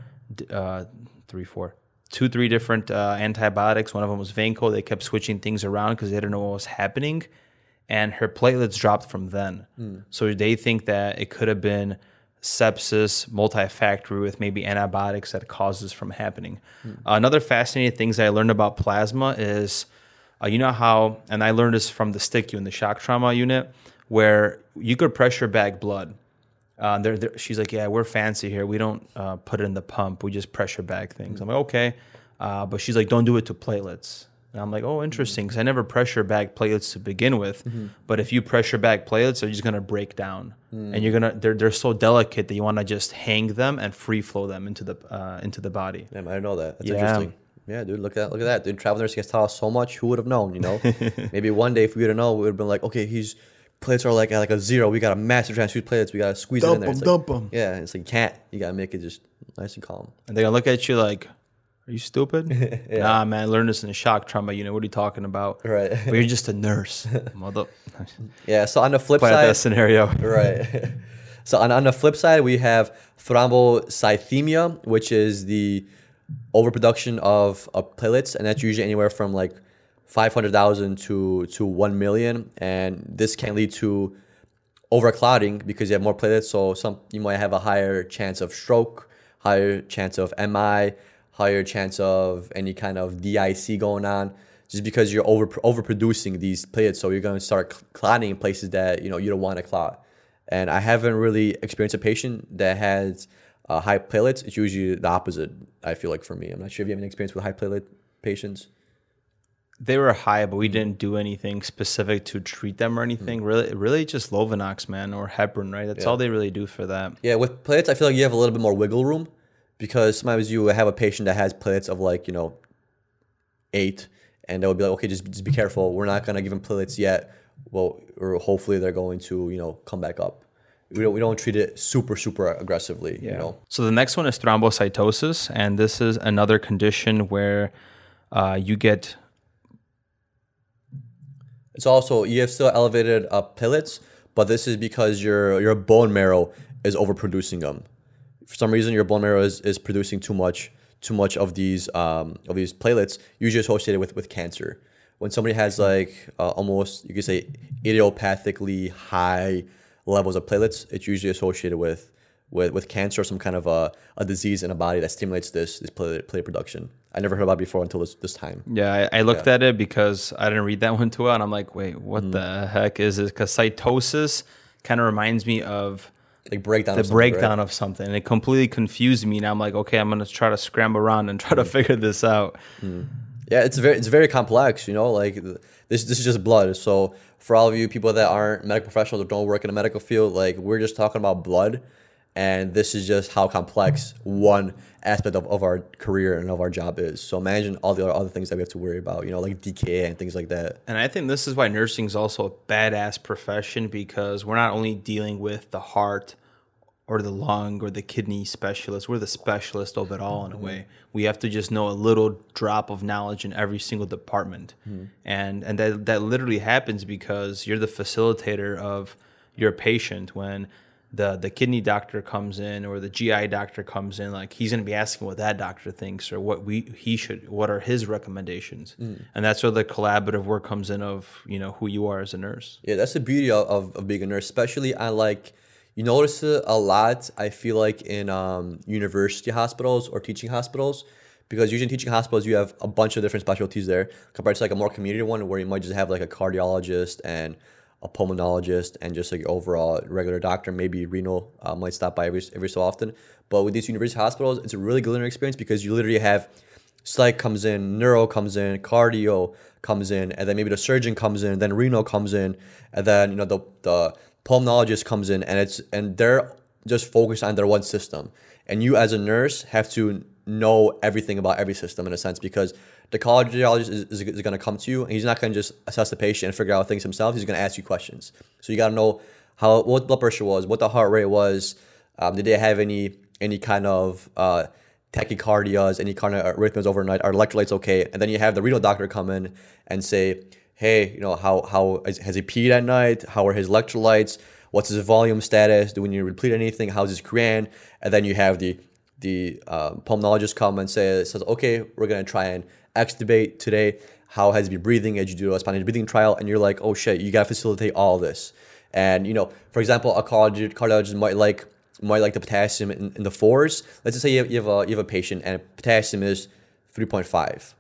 uh, three, four, two, three different uh, antibiotics. One of them was Vanco. They kept switching things around because they didn't know what was happening. And her platelets dropped from then. Mm. So they think that it could have been sepsis, multifactory with maybe antibiotics that causes from happening. Mm. Another fascinating things I learned about plasma is, uh, you know how, and I learned this from the S T I C U in the shock trauma unit, where you could pressure bag blood. Uh, they're, they're, she's like, yeah, we're fancy here. We don't uh, put it in the pump. We just pressure bag things. Mm. I'm like, okay. Uh, but she's like, don't do it to platelets. And I'm like, oh, interesting, because I never pressure bag platelets to begin with. Mm-hmm. But if you pressure bag platelets, they're just going to break down. Mm. And you're gonna they're, they're so delicate that you want to just hang them and free flow them into the uh, into the body. Damn, I didn't know that. That's yeah. interesting. Yeah, dude, look at that. Look at that. Dude, travel nurse gets taught so much. Who would have known, you know? Maybe one day if we would have known, we would have been like, okay, he's... Plates are like at like a zero. We got a massive transfuse plates. We got to squeeze dump it in there. It's them, like, dump them. Yeah, it's like you can't. You got to make it just nice and calm. And they're going to look at you like, are you stupid? Yeah. Nah, man, I learned this in a shock trauma unit. What are you talking about? Right. But you're just a nurse. Mother. Yeah, so on the flip Play side. That scenario. Right. So on, on the flip side, we have thrombocythemia, which is the overproduction of, of platelets. And that's usually anywhere from like five hundred thousand to to one million, and this can lead to overclotting because you have more platelets, so some you might have a higher chance of stroke, higher chance of M I, higher chance of any kind of D I C going on, just because you're over overproducing these platelets, so you're going to start clotting in places that you know you don't want to clot. And I haven't really experienced a patient that has uh, high platelets. It's usually the opposite, I feel like, for me. I'm not sure if you have any experience with high platelet patients. They were high, but we didn't do anything specific to treat them or anything. Mm. Really, really just Lovenox, man, or heparin, right? That's yeah. all they really do for that. Yeah, with platelets, I feel like you have a little bit more wiggle room because sometimes you have a patient that has platelets of like, you know, eight, and they'll be like, okay, just, just be careful. We're not going to give them platelets yet. Well, or hopefully they're going to, you know, come back up. We don't, we don't treat it super, super aggressively, yeah. you know? So the next one is thrombocytosis, and this is another condition where uh, you get... It's also, you have still elevated uh, platelets, but this is because your your bone marrow is overproducing them. For some reason, your bone marrow is, is producing too much too much of these um, of these platelets, usually associated with, with cancer. When somebody has like uh, almost, you could say, idiopathically high levels of platelets, it's usually associated with with, with cancer or some kind of a, a disease in a body that stimulates this, this platelet, platelet production. I never heard about it before until this, this time. Yeah, I, I looked yeah. at it because I didn't read that one too well, and I'm like, wait, what mm. the heck is this? Because cytosis kind of reminds me of like breakdown the of breakdown right? of something. And it completely confused me, and I'm like, okay, I'm going to try to scramble around and try mm. to figure this out. Mm. Yeah, it's very it's very complex, you know, like this this is just blood. So for all of you people that aren't medical professionals or don't work in the medical field, like we're just talking about blood. And this is just how complex one aspect of, of our career and of our job is. So imagine all the other things that we have to worry about, you know, like D K A and things like that. And I think this is why nursing is also a badass profession, because we're not only dealing with the heart or the lung or the kidney specialist. We're the specialist of it all in a way. We have to just know a little drop of knowledge in every single department. Mm-hmm. And and that, that literally happens because you're the facilitator of your patient when – the the kidney doctor comes in or the G I doctor comes in, like he's going to be asking what that doctor thinks or what we he should what are his recommendations. Mm. And that's where the collaborative work comes in of, you know, who you are as a nurse. Yeah, that's the beauty of, of, of being a nurse, especially I like you notice it a lot, I feel like, in um, university hospitals or teaching hospitals, because usually in teaching hospitals you have a bunch of different specialties there compared to like a more community one where you might just have like a cardiologist and a pulmonologist and just like your overall regular doctor, maybe renal uh, might stop by every every so often. But with these university hospitals, it's a really good learning experience because you literally have psych comes in, neuro comes in, cardio comes in, and then maybe the surgeon comes in, then renal comes in, and then you know the the pulmonologist comes in, and it's and they're just focused on their one system. And you as a nurse have to know everything about every system in a sense, because the cardiologist is, is, is going to come to you and he's not going to just assess the patient and figure out things himself. He's going to ask you questions. So you got to know how what blood pressure was, what the heart rate was, um, did they have any any kind of uh, tachycardias, any kind of arrhythmias overnight, are electrolytes okay? And then you have the renal doctor come in and say, hey, you know, how how is, has he peed at night? How are his electrolytes? What's his volume status? Do we need to replete anything? How's his creatinine? And then you have the the uh, pulmonologist come and say, says, okay, we're gonna try and extubate today. How has he been breathing? Did you do a spontaneous breathing trial? And you're like, oh shit, you gotta facilitate all this. And you know, for example, a cardiologist, cardiologist might like might like the potassium in, in the fours. Let's just say you have, you have a you have a patient and potassium is three point five.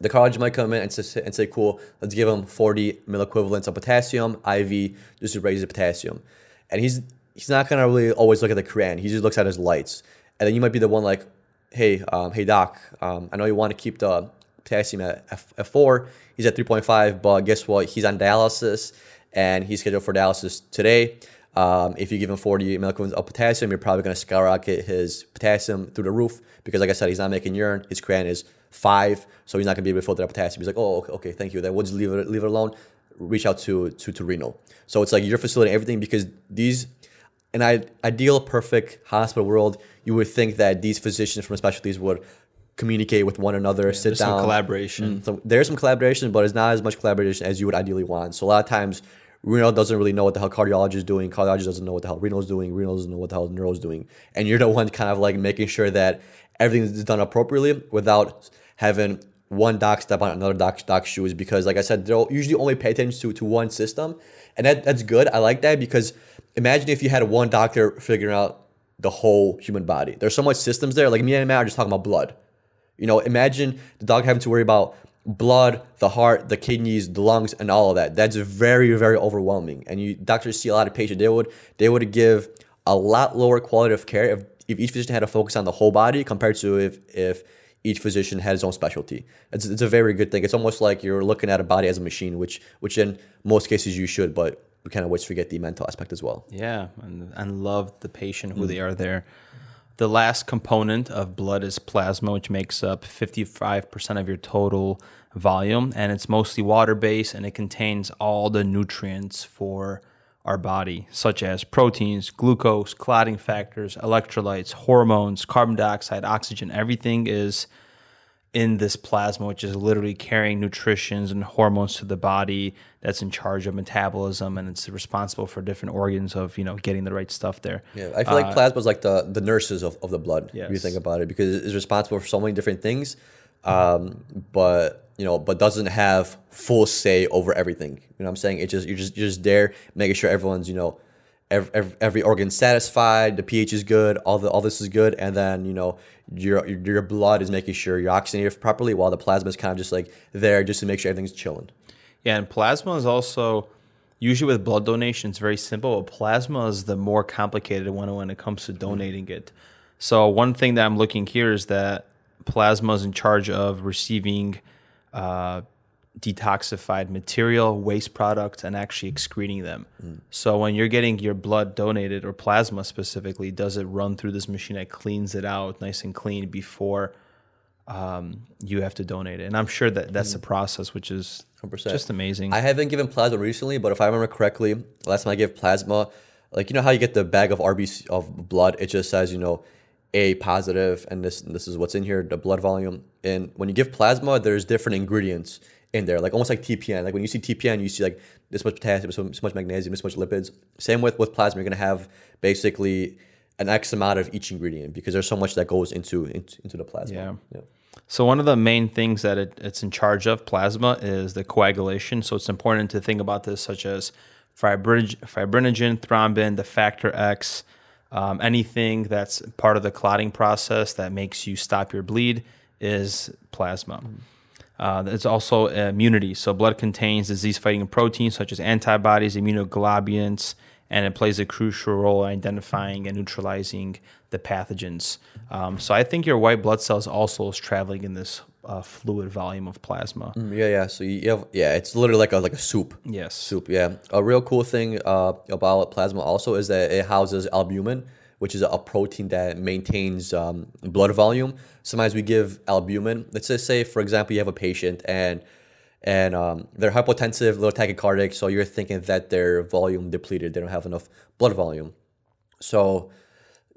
The cardiologist might come in and say, and say, cool, let's give him forty milliequivalents of potassium I V just to raise the potassium. And he's he's not gonna really always look at the creatinine. He just looks at his lights. And then you might be the one like, hey, um, hey doc, um, I know you want to keep the potassium at F F4. He's at three point five, but guess what? He's on dialysis and he's scheduled for dialysis today. Um, if you give him forty milliequivalents of potassium, you're probably going to skyrocket his potassium through the roof because, like I said, he's not making urine. His creatinine is five, so he's not going to be able to filter that potassium. He's like, oh, okay, okay, thank you. Then we'll just leave it, leave it alone. Reach out to to to renal. So it's like you're facilitating everything because these, in an ideal, perfect hospital world, you would think that these physicians from specialties would communicate with one another, yeah, sit there's down. There's some collaboration. Mm, so there's some collaboration, but it's not as much collaboration as you would ideally want. So a lot of times, renal doesn't really know what the hell cardiology is doing. Cardiologist doesn't know what the hell renal is doing. Renal doesn't know what the hell neuro is doing. And you're the one kind of like making sure that everything is done appropriately without having one doc step on another doc's doc shoes. Because like I said, they'll usually only pay attention to, to one system. And that that's good. I like that because imagine if you had one doctor figuring out the whole human body. There's so much systems there. Like me and Matt are just talking about blood. You know, imagine the doctor having to worry about blood, the heart, the kidneys, the lungs, and all of that. That's very, very overwhelming. And you doctors see a lot of patients. They would they would give a lot lower quality of care if, if each physician had to focus on the whole body compared to if if each physician had his own specialty. It's it's a very good thing. It's almost like you're looking at a body as a machine, which which in most cases you should, but we kind of always forget the mental aspect as well. Yeah, and, and love the patient who mm. they are there. The last component of blood is plasma, which makes up fifty-five percent of your total volume, and it's mostly water-based, and it contains all the nutrients for our body, such as proteins, glucose, clotting factors, electrolytes, hormones, carbon dioxide, oxygen. Everything is in this plasma, which is literally carrying nutrients and hormones to the body that's in charge of metabolism, and it's responsible for different organs of, you know, getting the right stuff there. Yeah, I feel uh, like plasma is like the, the nurses of, of the blood, yes. if you think about it, because it's responsible for so many different things, um, but, you know, but doesn't have full say over everything. You know what I'm saying? It just, you're just, you're just there making sure everyone's, you know, Every, every organ satisfied, the pH is good, all the all this is good, and then you know your your blood is making sure you're oxygenated properly, while the plasma is kind of just like there just to make sure everything's chilling. Yeah, and plasma is also usually with blood donation, it's very simple, but plasma is the more complicated one when it comes to donating it. So one thing that I'm looking here is that plasma is in charge of receiving Uh, detoxified material, waste products, and actually excreting them. Mm. So when you're getting your blood donated, or plasma specifically, does it run through this machine that cleans it out nice and clean before um, you have to donate it? And I'm sure that that's mm. the process, which is one hundred percent just amazing. I haven't given plasma recently, but if I remember correctly, last time I gave plasma, like, you know how you get the bag of R B C of blood, it just says, you know, A positive, and this this is what's in here, the blood volume. And when you give plasma, there's different ingredients in there, like almost like T P N. Like when you see T P N, you see like this much potassium, so much magnesium, this much lipids. Same with with plasma, you're gonna have basically an X amount of each ingredient because there's so much that goes into into, into the plasma. Yeah. yeah. So one of the main things that it, it's in charge of, plasma, is the coagulation. So it's important to think about this, such as fibrinogen, fibrinogen thrombin, the factor X, um, anything that's part of the clotting process that makes you stop your bleed is plasma. Mm-hmm. Uh, it's also immunity. So blood contains disease-fighting proteins such as antibodies, immunoglobulins, and it plays a crucial role in identifying and neutralizing the pathogens. Um, so I think your white blood cells also is traveling in this uh, fluid volume of plasma. Mm, yeah, yeah. So you have, yeah, it's literally like a like a soup. Yes, soup. Yeah. A real cool thing uh, about plasma also is that it houses albumin, which is a protein that maintains um, blood volume. Sometimes we give albumin. Let's just say, for example, you have a patient and and um, they're hypotensive, a little tachycardic, so you're thinking that they're volume depleted, they don't have enough blood volume. So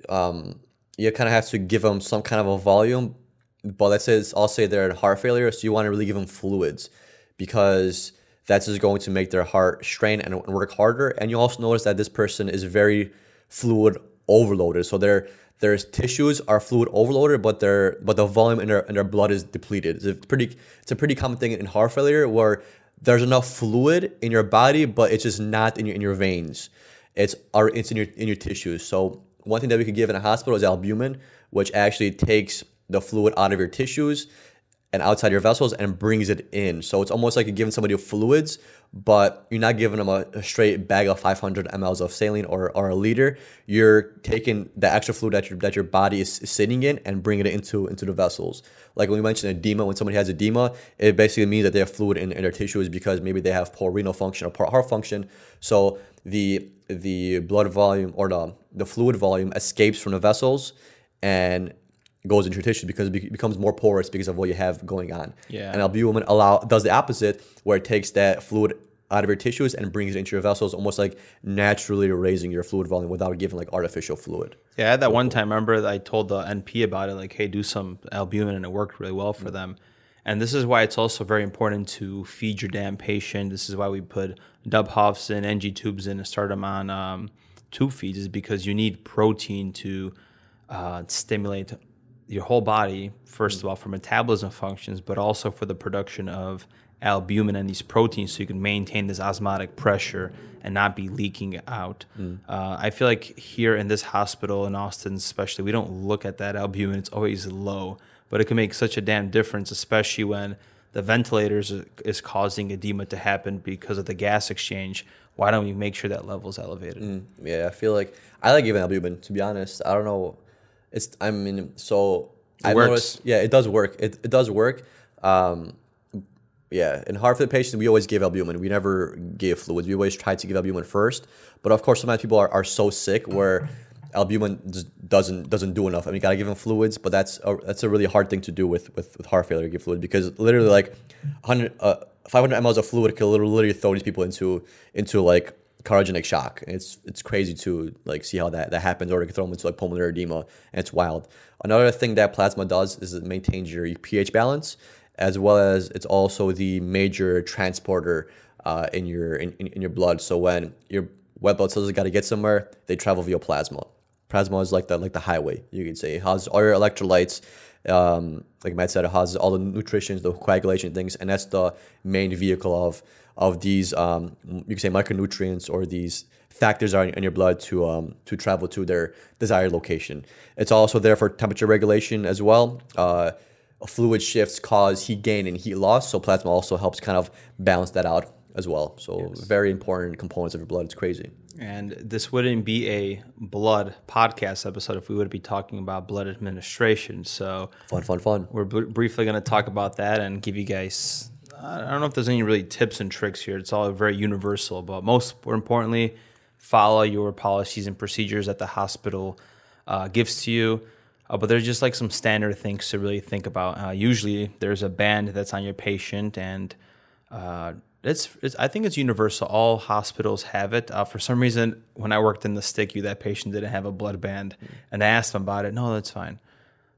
um, you kind of have to give them some kind of a volume, but let's say, I'll say they're at heart failure, so you want to really give them fluids, because that's just going to make their heart strain and work harder. And you also notice that this person is very fluid overloaded, so their their tissues are fluid overloaded, but their but the volume in their in their blood is depleted. It's a pretty it's a pretty common thing in heart failure, where there's enough fluid in your body, but it's just not in your in your veins. It's are it's in your in your tissues. So one thing that we could give in a hospital is albumin, which actually takes the fluid out of your tissues and outside your vessels and brings it in. So it's almost like you're giving somebody fluids, but you're not giving them a, a straight bag of five hundred milliliters of saline or, or a liter. You're taking the extra fluid that your, that your body is sitting in and bringing it into, into the vessels. Like when we mentioned edema, when somebody has edema, it basically means that they have fluid in, in their tissues, because maybe they have poor renal function or poor heart function. So the the blood volume or the, the fluid volume escapes from the vessels and goes into your tissue, because it becomes more porous because of what you have going on. Yeah. And albumin allow does the opposite, where it takes that fluid out of your tissues and brings it into your vessels, almost like naturally raising your fluid volume without giving like artificial fluid. Yeah, I had that one time, I remember I told the N P about it, like, hey, do some albumin, and it worked really well for mm-hmm. them. And this is why it's also very important to feed your damn patient. This is why we put Dubhoffs and N G tubes in and start them on um, tube feeds, is because you need protein to uh, stimulate your whole body, first of all, for metabolism functions, but also for the production of albumin and these proteins, so you can maintain this osmotic pressure and not be leaking out. Mm. Uh, I feel like here in this hospital in Austin especially, we don't look at that albumin. It's always low, but it can make such a damn difference, especially when the ventilators is causing edema to happen because of the gas exchange. Why don't we make sure that level is elevated? Mm. Yeah, I feel like I like giving albumin, to be honest. I don't know. It's, I mean, so I noticed, yeah, it does work. It, it does work. Um, yeah, in heart failure patients, we always give albumin. We never give fluids. We always try to give albumin first. But of course, sometimes people are, are so sick where albumin just doesn't doesn't do enough. I mean, you gotta give them fluids, but that's a, that's a really hard thing to do with with, with heart failure, to give fluid, because literally like one hundred, uh, five hundred milliliters of fluid can literally throw these people into into like cardiogenic shock. It's it's crazy to like see how that, that happens, or to throw them into like pulmonary edema, and it's wild. Another thing that plasma does is it maintains your pH balance, as well as it's also the major transporter uh, in your in, in your blood. So when your white blood cells got to get somewhere, they travel via plasma. Plasma is like the like the highway, you could say. It houses all your electrolytes. Um, like Matt said, it houses all the nutrition, the coagulation things, and that's the main vehicle of of these, um, you can say, micronutrients or these factors are in your blood to um, to travel to their desired location. It's also there for temperature regulation as well. Uh, fluid shifts cause heat gain and heat loss, so plasma also helps kind of balance that out as well. So yes. Very important components of your blood. It's crazy. And this wouldn't be a blood podcast episode if we would be talking about blood administration. So fun, fun, fun. We're br- briefly going to talk about that and give you guys, I don't know if there's any really tips and tricks here. It's all very universal, but most importantly, follow your policies and procedures that the hospital uh, gives to you. Uh, but there's just like some standard things to really think about. Uh, usually there's a band that's on your patient, and uh, it's, it's I think it's universal. All hospitals have it. Uh, for some reason, when I worked in the S T I C U, that patient didn't have a blood band, and I asked him about it. No, that's fine.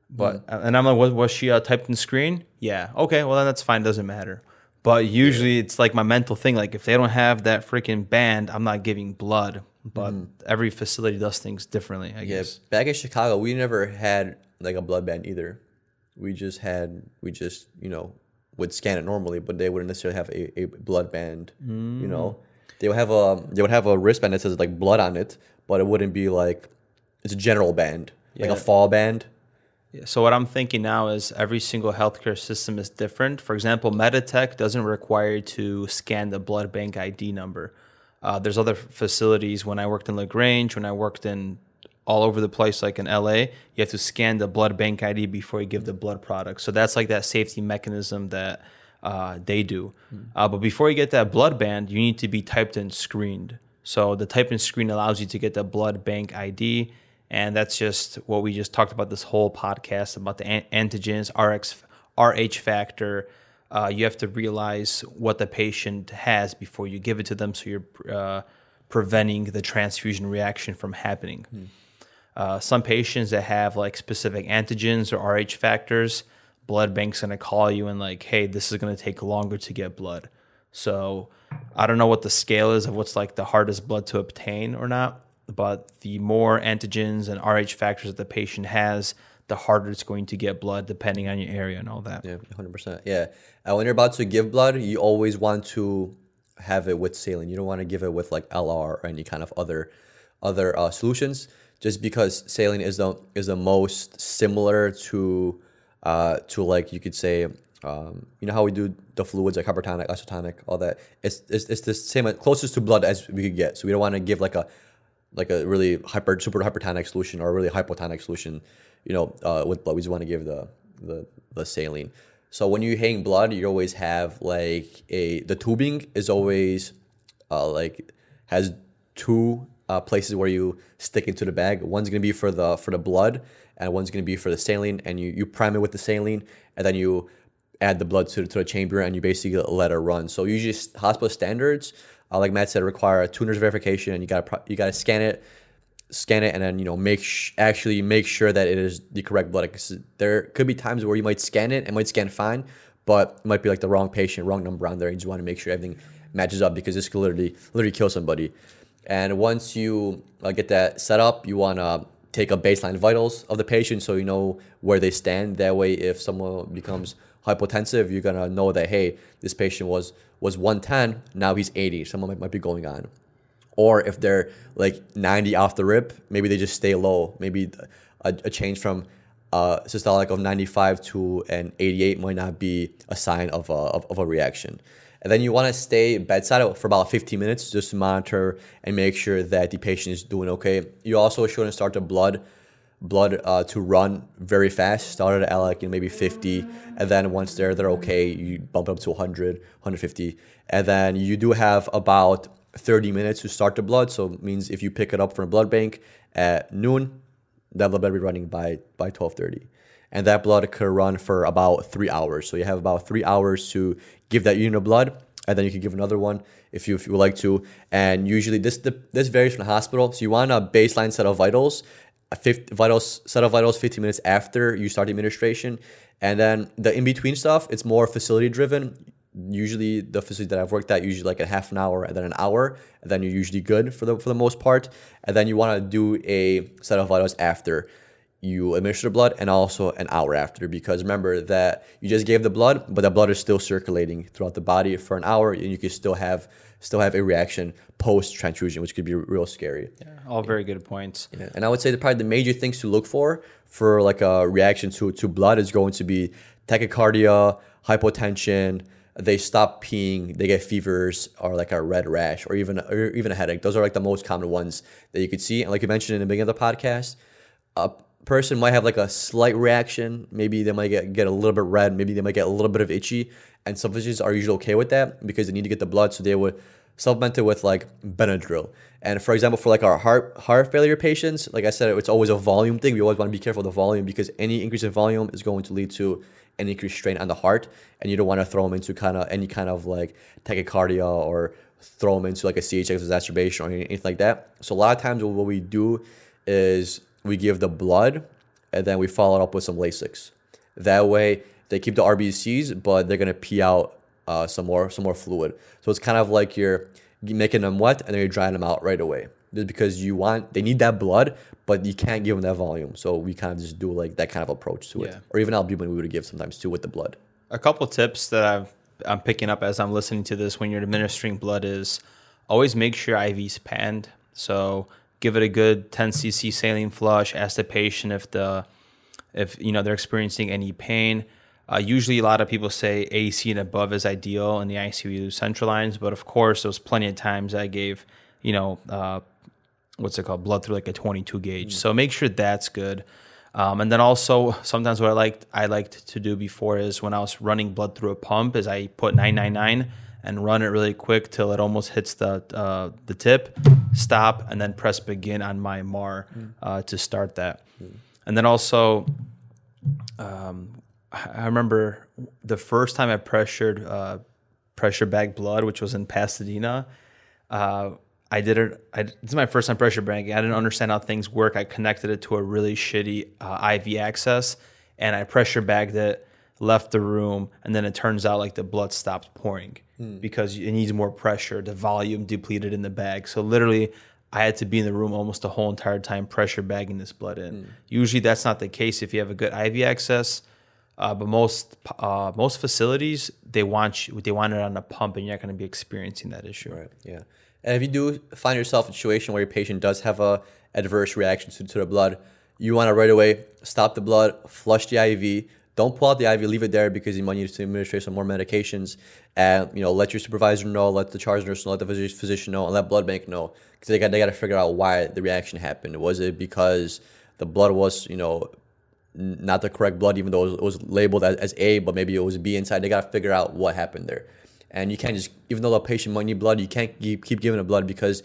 But mm. And I'm like, was, was she uh, typed in screen? Yeah. Okay, well, then that's fine. Doesn't matter. But usually it's like my mental thing. Like if they don't have that freaking band, I'm not giving blood. But mm. every facility does things differently, I yeah, guess. Back in Chicago, we never had like a blood band either. We just had, we just, you know, would scan it normally, but they wouldn't necessarily have a, a blood band, mm. you know. They would have a they would have a wristband that says like blood on it, but it wouldn't be like, it's a general band, yeah. like a fall band. So what I'm thinking now is every single healthcare system is different. For example, Meditech doesn't require you to scan the blood bank I D number. Uh, there's other facilities. When I worked in LaGrange, when I worked in all over the place, like in L A, you have to scan the blood bank I D before you give the blood product. So that's like that safety mechanism that uh, they do. Uh, but before you get that blood band, you need to be typed and screened. So the type and screen allows you to get the blood bank I D. And that's just what we just talked about this whole podcast about the antigens, R X, R H factor, uh, you have to realize what the patient has before you give it to them, so you're uh, preventing the transfusion reaction from happening. Hmm. Uh, some patients that have like specific antigens or R H factors, blood bank's gonna call you and like, hey, this is gonna take longer to get blood. So I don't know what the scale is of what's like the hardest blood to obtain or not, but the more antigens and R H factors that the patient has, the harder it's going to get blood depending on your area and all that. Yeah, one hundred percent. Yeah. Uh, when you're about to give blood, you always want to have it with saline. You don't want to give it with like L R or any kind of other other uh, solutions, just because saline is the, is the most similar to, uh, to like you could say, um, you know how we do the fluids like hypertonic, isotonic, all that. It's, it's, it's the same, closest to blood as we could get. So we don't want to give like a like a really hyper, super hypertonic solution or a really hypotonic solution, you know, uh, with blood. We just want to give the, the, the saline. So when you're hanging blood, you always have like a, the tubing is always uh, like has two uh, places where you stick into the bag. One's going to be for the, for the blood, and one's going to be for the saline, and you, you prime it with the saline, and then you add the blood to, to the chamber, and you basically let it run. So usually hospital standards, Uh, like Matt said, require a tuner's verification, and you gotta pro you gotta scan it, scan it, and then you know make sh actually make sure that it is the correct blood. Because there could be times where you might scan it and might scan fine, but it might be like the wrong patient, wrong number on there. You just want to make sure everything matches up, because this could literally literally kill somebody. And once you uh, get that set up, you wanna take a baseline vitals of the patient, so you know where they stand. That way, if someone becomes hypotensive, you're gonna know that, hey, this patient was was one ten, now he's eighty, someone might, might be going on. Or if they're like ninety off the rip, maybe they just stay low. Maybe a, a change from uh, systolic of ninety-five to an eighty-eight might not be a sign of a, of, of a reaction. And then you wanna stay bedside for about fifteen minutes, just to monitor and make sure that the patient is doing okay. You also shouldn't start the blood blood uh, to run very fast. Started at like, you know, maybe fifty, and then once they're they're okay, you bump up to one hundred, one fifty, and then you do have about thirty minutes to start the blood. So it means if you pick it up from a blood bank at noon, that blood better be running by by twelve thirty, and that blood could run for about three hours. So you have about three hours to give that unit of blood, and then you can give another one if you if you would like to. And usually this the, this varies from the hospital. So you want a baseline set of vitals. A fifth vitals set of vitals fifteen minutes after you start the administration. And then the in-between stuff, it's more facility driven. Usually the facility that I've worked at, usually like a half an hour and then an hour, and then you're usually good for the for the most part. And then you want to do a set of vitals after you administer the blood, and also an hour after, because remember that you just gave the blood, but the blood is still circulating throughout the body for an hour, and you can still have still have a reaction post transfusion, which could be real scary. Yeah, all very good points. Yeah. And I would say that probably the major things to look for for like a reaction to to blood is going to be tachycardia, hypotension, they stop peeing, they get fevers, or like a red rash, or even or even a headache. Those are like the most common ones that you could see. And like you mentioned in the beginning of the podcast, uh, person might have like a slight reaction. Maybe they might get, get a little bit red. Maybe they might get a little bit of itchy. And some physicians are usually okay with that because they need to get the blood. So they would supplement it with like Benadryl. And for example, for like our heart heart failure patients, like I said, it's always a volume thing. We always want to be careful of the volume, because any increase in volume is going to lead to an increased strain on the heart. And you don't want to throw them into kind of any kind of like tachycardia, or throw them into like a C H F exacerbation or anything like that. So a lot of times what we do is we give the blood, and then we follow it up with some Lasix. That way, they keep the R B Cs, but they're gonna pee out uh, some more, some more fluid. So it's kind of like you're making them wet, and then you're drying them out right away. Just because you want, they need that blood, but you can't give them that volume. So we kind of just do like that kind of approach to it, yeah. Or even albumin we would give sometimes too with the blood. A couple of tips that I've, I'm picking up as I'm listening to this when you're administering blood is always make sure I V's panned. So give it a good ten C C saline flush. Ask the patient if the if you know they're experiencing any pain. Uh, usually, a lot of people say A C and above is ideal in the I C U. We do central lines, but of course, there was plenty of times I gave you know uh, what's it called blood through like a twenty-two gauge. Mm-hmm. So make sure that's good. Um, and then also sometimes what I liked I liked to do before is when I was running blood through a pump is I put nine nine nine. And run it really quick till it almost hits the uh, the tip, stop, and then press begin on my M A R uh, to start that. Mm. And then also, um, I remember the first time I pressured uh, pressure bag blood, which was in Pasadena. Uh, I did it. I, this is my first time pressure bagging. I didn't understand how things work. I connected it to a really shitty uh, I V access, and I pressure bagged it, left the room, and then it turns out like the blood stopped pouring hmm. because it needs more pressure. The volume depleted in the bag. So literally, I had to be in the room almost the whole entire time pressure bagging this blood in. Mm. Usually that's not the case if you have a good I V access, uh, but most uh, most facilities, they want you, they want it on a pump, and you're not going to be experiencing that issue. Right. Yeah. And if you do find yourself in a situation where your patient does have a adverse reaction to, to the blood, you want to right away stop the blood, flush the I V. Don't pull out the I V, leave it there, because you might need to administer some more medications. And you know, let your supervisor know, let the charge nurse know, let the physician know, and let blood bank know, because they got they got to figure out why the reaction happened. Was it because the blood was you know not the correct blood, even though it was, it was labeled as, as A, but maybe it was B inside? They got to figure out what happened there. And you can't just, even though the patient might need blood, you can't keep, keep giving them blood, because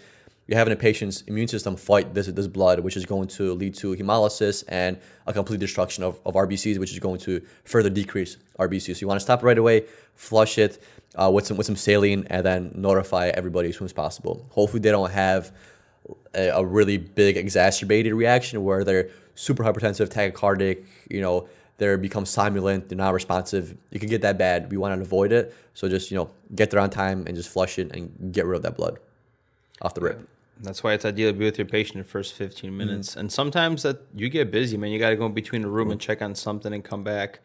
you're having a patient's immune system fight this this blood, which is going to lead to hemolysis and a complete destruction of, of R B Cs, which is going to further decrease R B Cs. So you want to stop right away, flush it uh, with some with some saline, and then notify everybody as soon as possible. Hopefully they don't have a, a really big exacerbated reaction where they're super hypertensive, tachycardic, you know, they become somnolent, they're not responsive. It can get that bad. We want to avoid it. So just, you know, get there on time and just flush it and get rid of that blood off the rip. That's why it's ideal to be with your patient in the first fifteen minutes. Mm-hmm. And sometimes that you get busy, man. You got to go in between the room mm-hmm. and check on something and come back.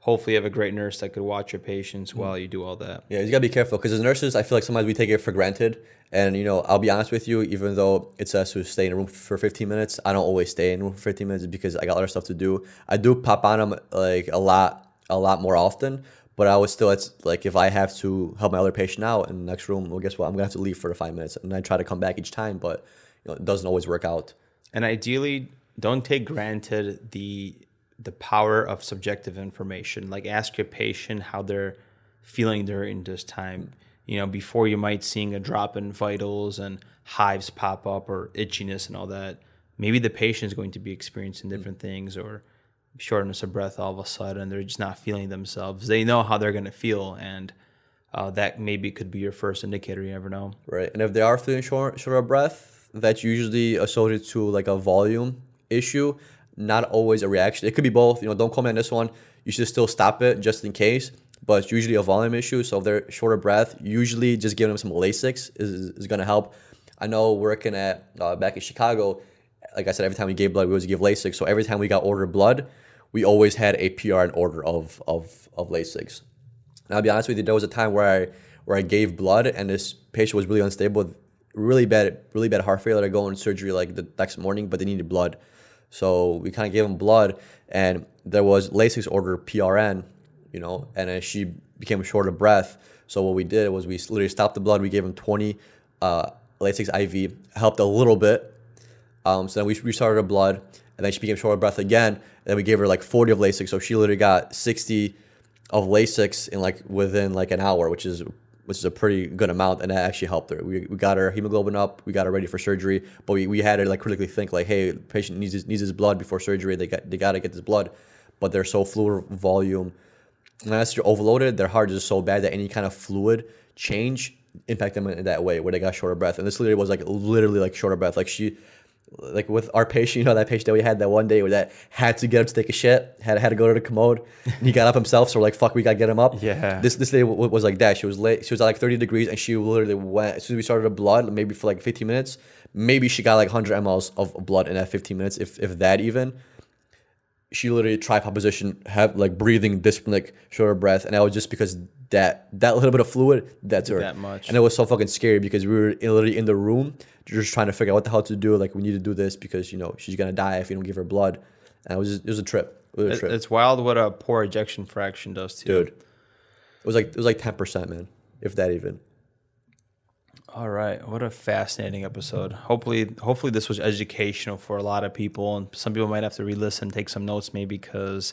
Hopefully you have a great nurse that could watch your patients mm-hmm. while you do all that. Yeah, you got to be careful, because as nurses, I feel like sometimes we take it for granted. And, you know, I'll be honest with you, even though it says to stay in a room for fifteen minutes, I don't always stay in a room for fifteen minutes because I got other stuff to do. I do pop on them like a lot, a lot more often. But I was still, it's like if I have to help my other patient out in the next room, well, guess what? I'm going to have to leave for five minutes. And I try to come back each time, but you know, it doesn't always work out. And ideally, don't take granted the the power of subjective information. Like, ask your patient how they're feeling during this time. You know, before you might seeing a drop in vitals and hives pop up or itchiness and all that. Maybe the patient's going to be experiencing different mm-hmm. things, or shortness of breath all of a sudden, they're just not feeling themselves. They know how they're going to feel, and uh, that maybe could be your first indicator. You never know. Right. And if they are feeling short, short of breath, that's usually associated to like a volume issue, not always a reaction. It could be both. You know, don't comment on this one. You should still stop it just in case, but it's usually a volume issue. So if they're short of breath, usually just giving them some Lasix is, is going to help. I know working at uh, back in Chicago, like I said, every time we gave blood, we always give Lasix. So every time we got ordered blood, we always had a P R in order of of of Lasix. And I'll be honest with you, there was a time where I where I gave blood, and this patient was really unstable, with really bad, really bad heart failure. They're going to surgery like the next morning, but they needed blood, so we kind of gave them blood, and there was Lasix order P R N, you know, and then she became short of breath. So what we did was we literally stopped the blood. We gave them twenty uh, Lasix I V, helped a little bit. Um, so then we restarted her blood. And then she became short of breath again. And then we gave her like forty of Lasix. So she literally got sixty of Lasix in like within like an hour, which is which is a pretty good amount. And that actually helped her. We, we got her hemoglobin up. We got her ready for surgery. But we, we had her like critically think like, hey, the patient needs his, needs his blood before surgery. They got they got to get this blood. But they're so fluid volume. Unless you're overloaded, their heart is so bad that any kind of fluid change impact them in that way where they got short of breath. And this literally was like literally like short of breath. Like she... Like with our patient, you know, that patient that we had that one day where that had to get up to take a shit, had had to go to the commode, and he got up himself. So we're like, fuck, we got to get him up. Yeah. This this day w- was like that. She was late. She was at like thirty degrees, and she literally went, as soon as we started the blood, maybe for like fifteen minutes, maybe she got like one hundred milliliters of blood in that fifteen minutes, if if that even. She literally tripod position, have like breathing, this like shorter breath. And that was just because that that little bit of fluid, that's her. That much. And it was so fucking scary because we were literally in the room just trying to figure out what the hell to do. Like, we need to do this because, you know, she's going to die if you don't give her blood. And it was just, it was a trip. It was a trip. It's wild what a poor ejection fraction does to you. Dude. It was like, it was like ten percent, man, if that even. All right. What a fascinating episode. Hopefully, hopefully this was educational for a lot of people. And some people might have to re-listen, take some notes maybe, because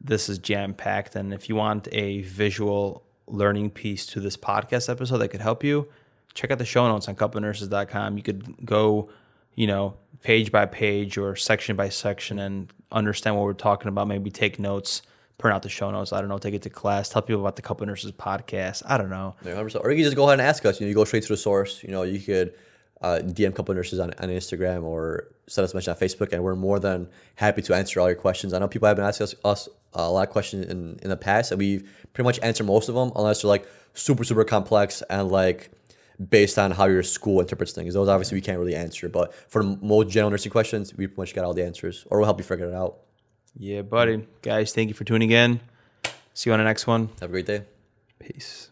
this is jam-packed. And if you want a visual learning piece to this podcast episode that could help you, check out the show notes on couple nurses dot com. You could go, you know, page by page or section by section and understand what we're talking about, maybe take notes. print out the show notes. I don't know, take it to class, tell people about the Couple Nurses podcast. I don't know. one hundred percent. Or you can just go ahead and ask us. You know, you go straight to the source. You know, you could uh, D M Couple Nurses on, on Instagram or send us a message on Facebook, and we're more than happy to answer all your questions. I know people have been asking us, us a lot of questions in, in the past, and we've pretty much answered most of them, unless they're like super, super complex and like based on how your school interprets things. Those obviously we can't really answer, but for most general nursing questions, we pretty much got all the answers, or we'll help you figure it out. Yeah, buddy. Guys, thank you for tuning in. See you on the next one. Have a great day. Peace.